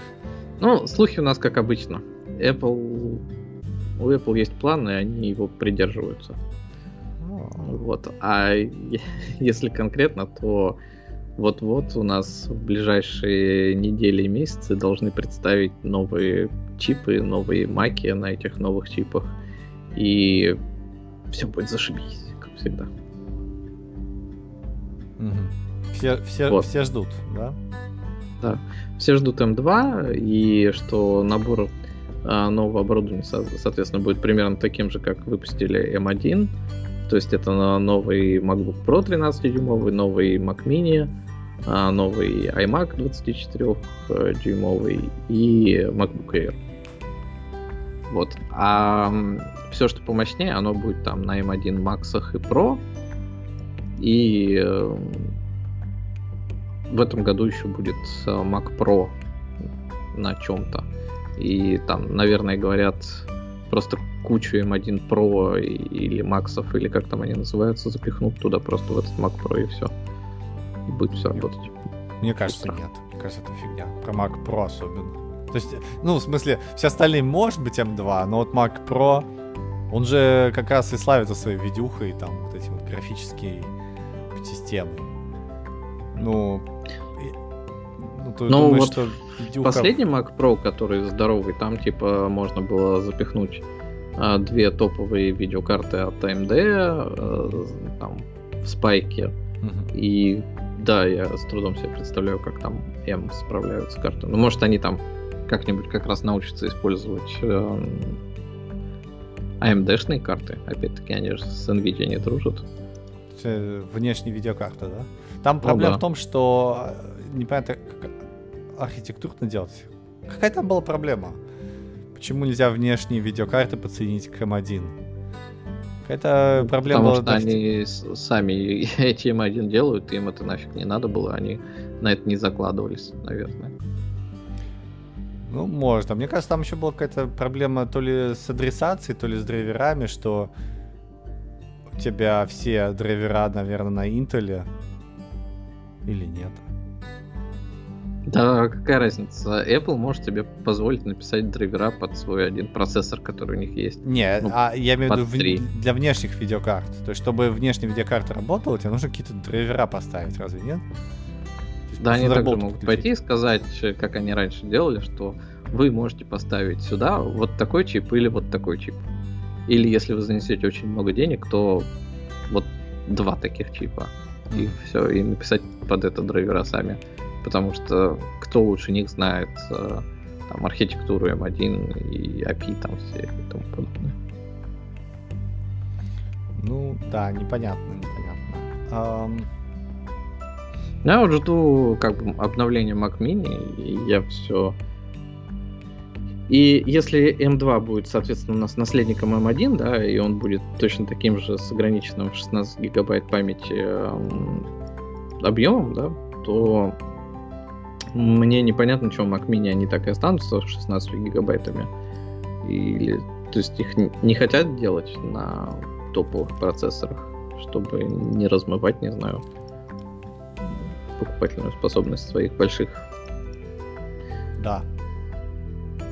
Ну, слухи у нас как обычно. У Apple есть планы, и они его придерживаются. Вот. А если конкретно, то вот-вот у нас в ближайшие недели и месяцы должны представить новые чипы, новые маки на этих новых чипах. И все будет зашибись, как всегда. Все ждут, да? Да, все ждут M2, и что набор нового оборудования, соответственно, будет примерно таким же, как выпустили M1. То есть это новый MacBook Pro 13-дюймовый, новый Mac Mini, новый iMac 24-дюймовый и MacBook Air. Вот. А все, что помощнее, оно будет там на M1 Max'ах и Pro. И в этом году еще будет Mac Pro на чем-то. И там, наверное, говорят, просто кучу M1 Pro или Max'ов, или как там они называются, запихнут туда просто в этот Mac Pro и все. И будет все работать. Мне кажется, нет. Мне кажется, это фигня. Про Mac Pro особенно. То есть, ну, в смысле, все остальные может быть M2, но вот Mac Pro, он же как раз и славится своей видюхой, там, вот эти вот графические системы. Ну, думаешь, вот что видюха... последний Mac Pro, который здоровый, там, типа, можно было запихнуть две топовые видеокарты от AMD, там, в спайке. И, да, я с трудом себе представляю, как там M справляются с картой. Ну, может, они там как-нибудь как раз научатся использовать AMD-шные карты. Опять-таки, они же с NVIDIA не дружат. Внешняя видеокарта, да? Там проблема в том, что непонятно, как архитектурно делать. Какая там была проблема? Почему нельзя внешние видеокарты подсоединить к M1? Какая-то проблема была... Потому что они сами эти M1 делают, им это нафиг не надо было, они на это не закладывались, наверное. Ну, можно. Мне кажется, там еще была какая-то проблема то ли с адресацией, то ли с драйверами, что у тебя все драйвера, наверное, на Intel или нет. Да, какая разница? Apple может тебе позволить написать драйвера под свой один процессор, который у них есть. Не, ну, а я имею в виду для внешних видеокарт. То есть, чтобы внешняя видеокарта работала, тебе нужно какие-то драйвера поставить, разве нет? Да, они также могут пойти и сказать, как они раньше делали, что вы можете поставить сюда вот такой чип или вот такой чип. Или если вы занесете очень много денег, то вот два таких чипа. И все, и написать под это драйвера сами. Потому что кто лучше них знает там, архитектуру M1 и API там все и тому подобное. Ну да, непонятно. Я вот жду как бы обновления Mac Mini, и я все. И если M2 будет, соответственно, у нас наследником M1, да, и он будет точно таким же с ограниченным 16 гигабайт памяти объемом, да, то мне непонятно, чего Mac Mini они так и останутся с 16 гигабайтами. Или, то есть их не хотят делать на топовых процессорах, чтобы не размывать, не знаю, покупательную способность своих больших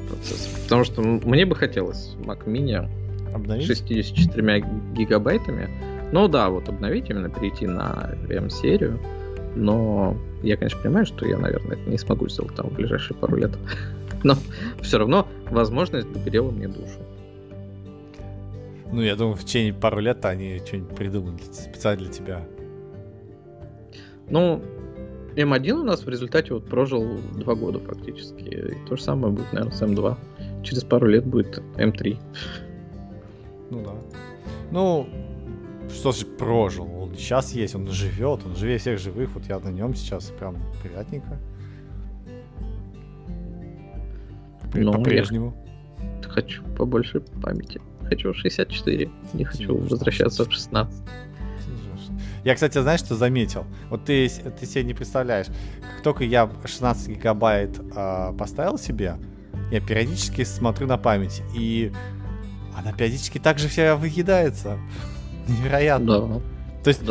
процессов. Потому что мне бы хотелось Mac Mini обновить? 64 гигабайтами. Ну да, вот обновить, именно перейти на M-серию. Но я, конечно, понимаю, что я, наверное, это не смогу сделать там в ближайшие пару лет. Но все равно возможность грела мне душу. Ну, я думаю, в течение пару лет они что-нибудь придумают специально для тебя. Ну, М1 у нас в результате вот прожил 2 года практически. И то же самое будет, наверное, с М2. Через пару лет будет М3. Ну да. Ну, что же прожил? Он сейчас есть, он живет, он живее всех живых. Вот я на нем сейчас прям приятненько. По-прежнему. Хочу побольше памяти. Хочу 64. Не хочу возвращаться в 16. Я, кстати, знаешь, что заметил? Вот ты себе не представляешь. Как только я 16 гигабайт поставил себе, я периодически смотрю на память. И она периодически также вся выедается. Невероятно. Да. То есть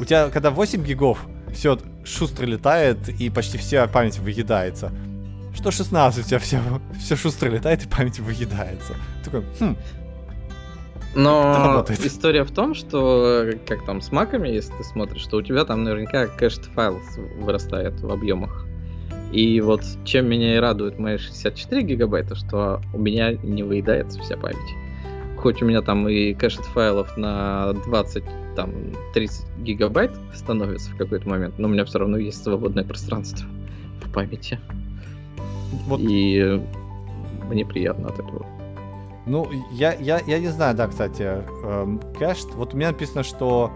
у тебя, когда 8 гигов, все шустро летает и почти вся память выедается. Что 16, у тебя все шустро летает и память выедается. Такой, Но история в том, что как там с маками, если ты смотришь, что у тебя там наверняка кэш-файл вырастает в объемах. И вот чем меня и радует мои 64 гигабайта, что у меня не выедается вся память. Хоть у меня там и кэш-файлов на 20-30 гигабайт становится в какой-то момент, но у меня все равно есть свободное пространство в памяти. Вот. И мне приятно от этого. Ну, я не знаю, да, кстати, кэш, вот у меня написано, что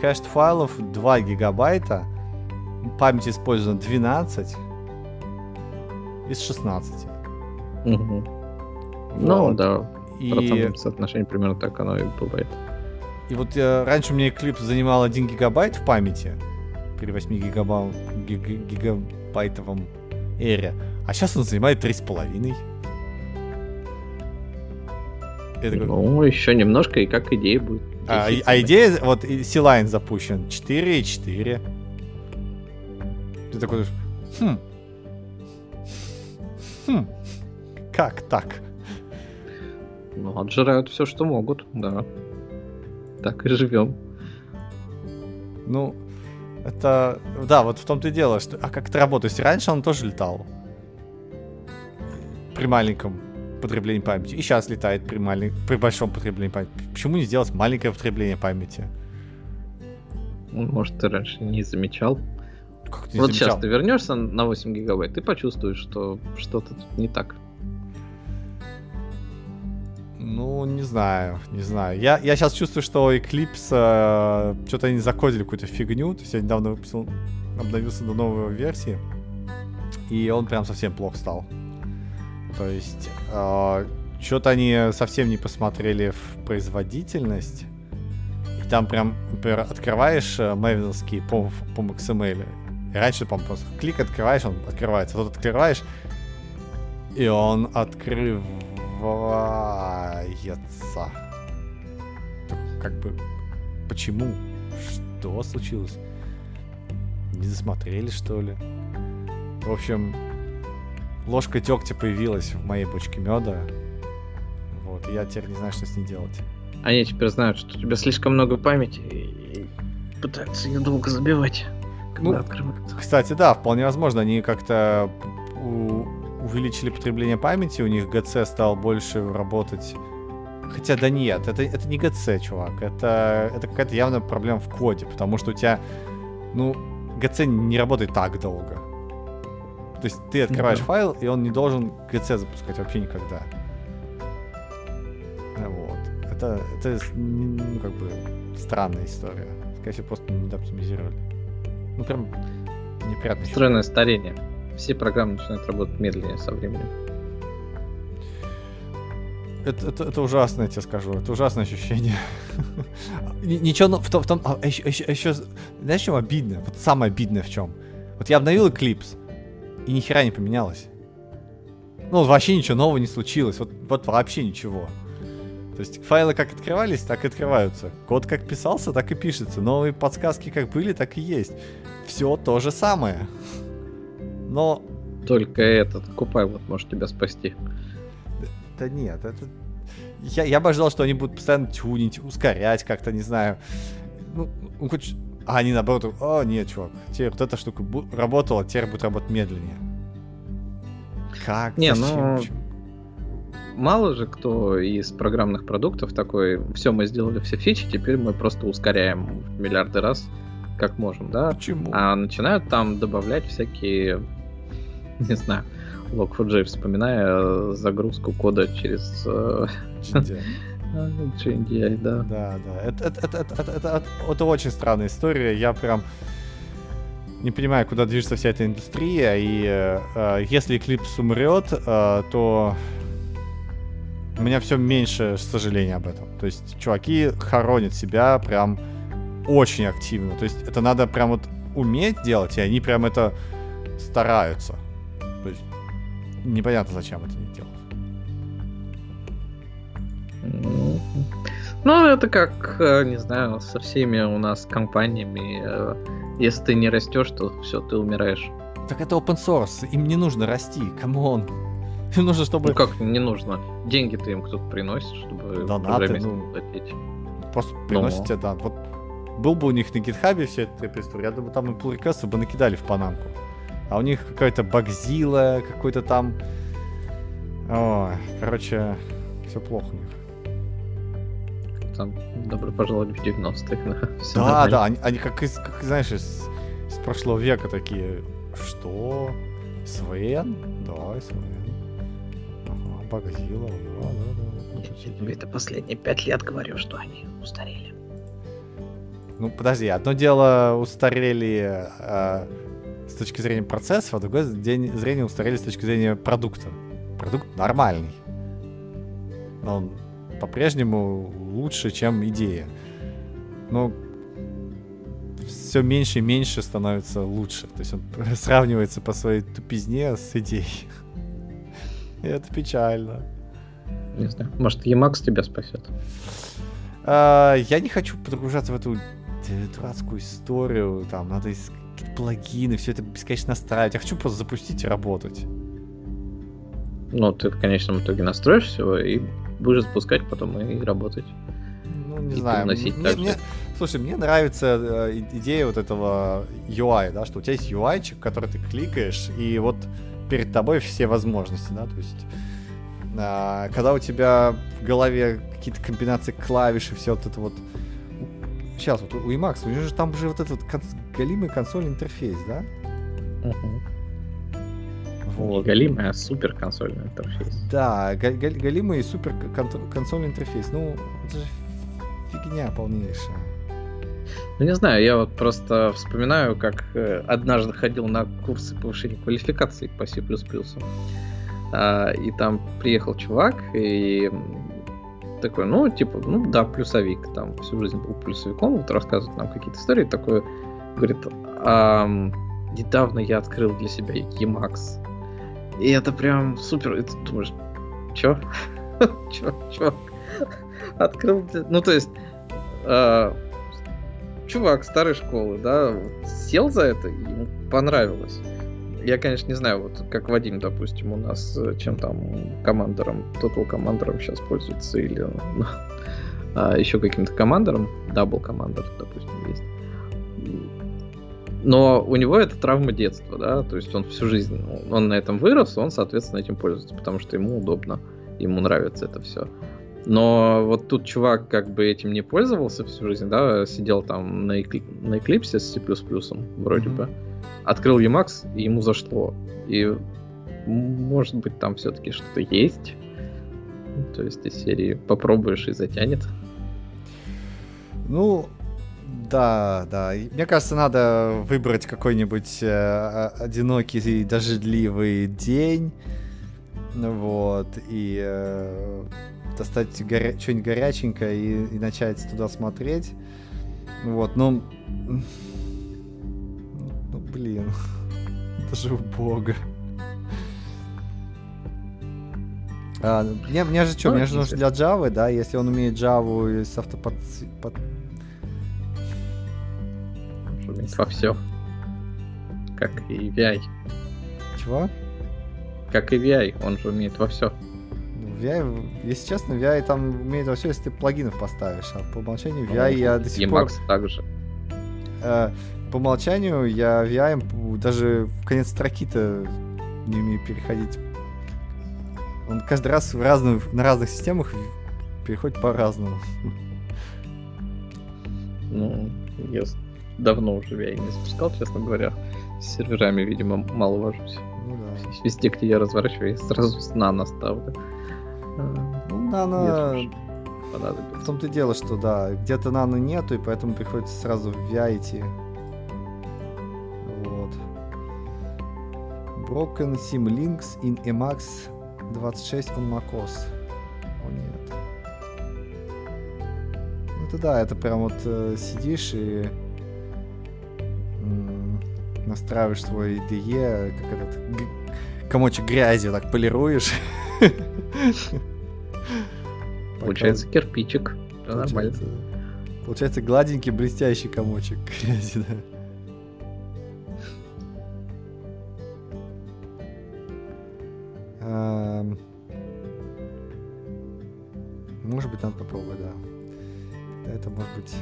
кэш файлов 2 гигабайта, память использована 12 из 16. Угу. Вот. Ну, да, и... в процентном соотношении примерно так оно и бывает. И вот раньше у меня Eclipse занимал 1 гигабайт в памяти при 8 гигабайтовом эре, а сейчас он занимает 3,5. Такой... Ну, еще немножко, и как идея будет. А идея, вот, C-Line запущен 4.4. Ты такой, как так? Ну, отжирают все, что могут, да. Так и живем. Ну, это... Да, вот в том-то и дело, что... А как это работает? То есть раньше он тоже летал. При маленьком потребление памяти. И сейчас летает при большом потреблении памяти. Почему не сделать маленькое потребление памяти? Может, ты раньше не замечал? Как ты не вот замечал? Сейчас ты вернешься на 8 гигабайт, ты почувствуешь, что что-то тут не так. Ну, не знаю. Я сейчас чувствую, что Eclipse что-то они закодили какую-то фигню. То есть я недавно выпустил, обновился до новой версии, и он прям совсем плохо стал. То есть что-то они совсем не посмотрели в производительность. И там прям, например, открываешь мевиновский пом XML. И раньше, по-моему, просто клик открываешь, он открывается. А тут открываешь, И он открывается. Как бы... Почему? Что случилось? Не досмотрели, что ли? В общем, ложка дегтя появилась в моей бочке меда. Вот, я теперь не знаю, что с ней делать. А я теперь знаю, что у тебя слишком много памяти и пытаются ее долго забивать, когда открывается. Кстати, да, вполне возможно, они как-то увеличили потребление памяти, у них ГЦ стал больше работать. Хотя да нет, это не ГЦ, чувак, это какая-то явная проблема в коде, потому что у тебя, ну, ГЦ не работает так долго. То есть ты открываешь файл, и он не должен ГЦ запускать вообще никогда. Вот. Это ну, как бы странная история. Скорее всего, просто недооптимизировали. Ну, прям неприятно. Встроенное старение. Все программы начинают работать медленнее со временем. Это ужасно, я тебе скажу. Это ужасное ощущение. Ничего... в том, а, еще... Знаешь, чем обидно? Вот самое обидное в чем? Вот я обновил Eclipse, и ни хера не поменялось. Ну, вообще ничего нового не случилось. Вот вообще ничего. То есть файлы как открывались, так и открываются. Код как писался, так и пишется. Новые подсказки как были, так и есть. Все то же самое. Но... Только этот купай вот может тебя спасти. Да нет, это... Я бы ожидал, что они будут постоянно тюнить, ускорять как-то, не знаю. Ну, хоть... А они наоборот... О, нет, чувак, теперь вот эта штука работала, а теперь будет работать медленнее. Как? Не, зачем? Ну... Мало же кто из программных продуктов такой, все, мы сделали все фичи, теперь мы просто ускоряем в миллиарды раз, как можем, да? Почему? А начинают там добавлять всякие, не знаю, Log4j, вспоминая загрузку кода через... GDI, да. Да, да. Это очень странная история, я прям... не понимаю, куда движется вся эта индустрия, и если Eclipse умрет, то... У меня все меньше сожаления об этом. То есть чуваки хоронят себя прям очень активно. То есть это надо прям вот уметь делать, и они прям это стараются. То есть непонятно, зачем это не делать. Ну, это как, не знаю, со всеми у нас компаниями. Если ты не растешь, то все, ты умираешь. Так это open source, им не нужно расти, камон. Им нужно, чтобы... Ну как не нужно? Деньги ты им кто-то приносит, чтобы... Донаты, ну... Платить. Просто приносит тебе донат. Вот был бы у них на GitHub все это трепетство, я думаю, там и pull request бы накидали в панамку. А у них какая-то багзила, какой-то там... О, короче, все плохо у них. Там добро пожаловать в 90-х. Да, да, они как, знаешь, из прошлого века такие... Что? СВН? Да, СВН. Багзила, да. Я тебе это последние 5 лет говорю, что они устарели. Ну, подожди, одно дело устарели с точки зрения процессов, а другое зрение устарели с точки зрения продукта. Продукт нормальный. Но он по-прежнему лучше, чем идея. Но все меньше и меньше становится лучше. То есть он сравнивается по своей тупизне с идеей. Это печально. Не знаю. Может, Emacs тебя спасет? Я не хочу погружаться в эту дурацкую историю. Там надо какие-то плагины, все это бесконечно настраивать. Я хочу просто запустить и работать. Ну, ты в конечном итоге настроишь все и будешь запускать потом и работать. Ну, не и знаю. Слушай, мне нравится идея вот этого UI, да, что у тебя есть UI-чик, который ты кликаешь, и вот перед тобой все возможности, да, то есть когда у тебя в голове какие-то комбинации клавиш и все вот это вот. Сейчас вот у Emacs, у него же там же вот этот голимый консольный интерфейс, да? Вот. Не голимый, а супер консольный интерфейс. Да, голимый и супер консольный интерфейс. Ну, это же фигня полнейшая. Ну, не знаю, я вот просто вспоминаю, как однажды ходил на курсы повышения квалификации по C++. И там приехал чувак, и такой, ну, типа, ну да, плюсовик, там всю жизнь был плюсовиком, вот рассказывает нам какие-то истории, такой, говорит, недавно я открыл для себя Emacs. И это прям супер. И ты думаешь, чё? Чё? Открыл... Ну, то есть... Чувак старой школы, да, сел за это, ему понравилось. Я, конечно, не знаю, вот как Вадим, допустим, у нас, чем там командером, Total командером сейчас пользуется, или еще каким-то командером, Double командер, допустим, есть. Но у него это травма детства, да, то есть он всю жизнь, он на этом вырос, он, соответственно, этим пользуется, потому что ему удобно, ему нравится это все. Но вот тут чувак как бы этим не пользовался всю жизнь, да, сидел там на Eclipse с C++, вроде бы, открыл Emacs, и ему зашло. И, может быть, там все-таки что-то есть, то есть из серии попробуешь и затянет. Ну, да, мне кажется, надо выбрать какой-нибудь одинокий и дождливый день, вот, и... достать что-нибудь горяченькое и начать туда смотреть. Вот, но... Ну, блин. Это же убого. Мне же что? Мне же нужно для Java, да? Если он умеет Java с Во всем. Как и VI. Чего? Как и VI. Он же умеет во все. VI, если честно, VI там умеет вообще, если ты плагинов поставишь, а по умолчанию VI я до сих пор... Emacs также. По умолчанию я VI даже в конец строки-то не умею переходить. Он каждый раз на разных системах переходит по-разному. Ну, я давно уже VI не запускал, честно говоря. С серверами, видимо, мало вожусь. Ну, да. Везде, где я разворачиваю, я сразу с нано ставлю. Ну, нано... В том-то и дело, что, да, где-то нано нету, и поэтому приходится сразу в VI идти. Вот. Broken sim links in Emacs 26 on macOS. О, нет. Это да, это прям вот сидишь и настраиваешь свой IDE, как этот комочек грязи вот так полируешь. Получается кирпичик. Нормально. Получается гладенький, блестящий комочек грязи, да. Может быть, надо попробовать, да. Это, может быть,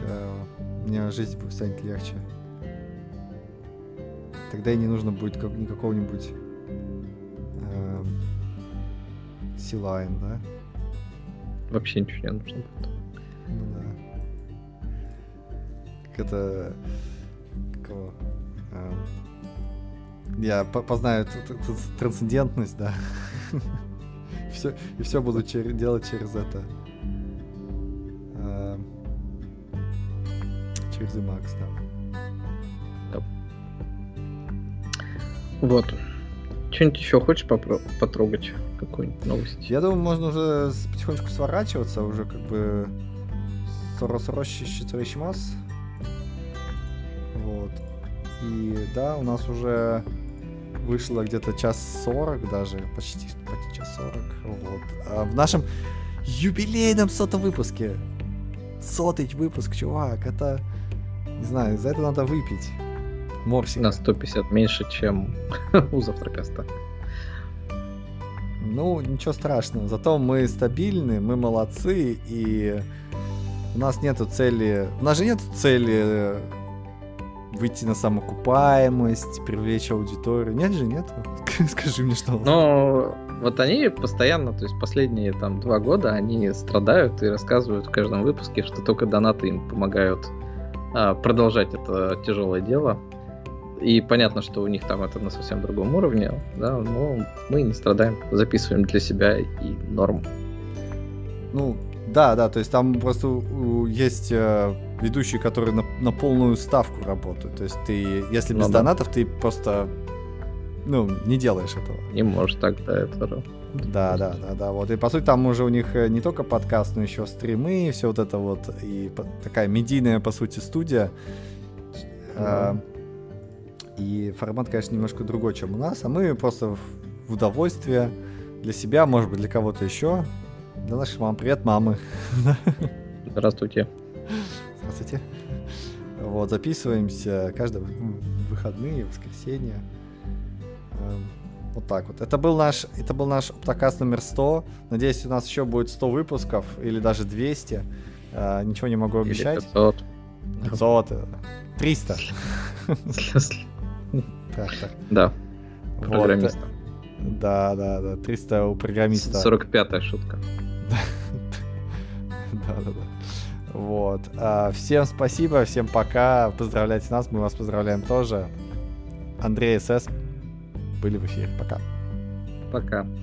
у меня жизнь станет легче. Тогда и не нужно будет никакого-нибудь C-Line, да? Вообще ничего не нужно будет. Ну да. Как это... Какого? Я познаю трансцендентность, да. И все буду делать через это. Через Emacs, да. Вот. Что-нибудь еще хочешь потрогать? Какую-нибудь новость? Я думаю, можно уже потихонечку сворачиваться, уже как бы соросрощищемас. Вот. И да, у нас уже вышло где-то 1:40 даже, почти 1:40. Вот. А в нашем юбилейном 100-м выпуске. 100-й выпуск, чувак, это... Не знаю, за это надо выпить. Морсика. На 150 меньше, чем у Завтракаста. Ну, ничего страшного. Зато мы стабильны, мы молодцы, и у нас нету цели... У нас же нету цели выйти на самоокупаемость, привлечь аудиторию. Нет же, нет? Скажи мне, что... Но вот они постоянно, то есть последние там 2 года, они страдают и рассказывают в каждом выпуске, что только донаты им помогают продолжать это тяжелое дело. И понятно, что у них там это на совсем другом уровне, да, но мы не страдаем, записываем для себя и норм. Ну, да, то есть там просто есть ведущие, которые на полную ставку работают. То есть ты, если без донатов, ты просто, не делаешь этого. Не можешь тогда этого. Да, вот. И, по сути, там уже у них не только подкаст, но еще стримы, все вот это вот, и такая медийная, по сути, студия. И формат, конечно, немножко другой, чем у нас, а мы просто в удовольствие для себя, может быть, для кого-то еще. Для наших мам. Привет, мамы. Здравствуйте. Здравствуйте. Вот, записываемся каждые выходные, воскресенье. Вот так вот. Это был наш OptoCast номер 100. Надеюсь, у нас еще будет 100 выпусков или даже 200. Ничего не могу обещать. 500. 300. Так. Да. Программиста. Вот. Да. 300 у программиста. 45-я шутка. Да. Вот. Всем спасибо, всем пока. Поздравляйте нас, мы вас поздравляем тоже. Андрей СС были в эфире. Пока.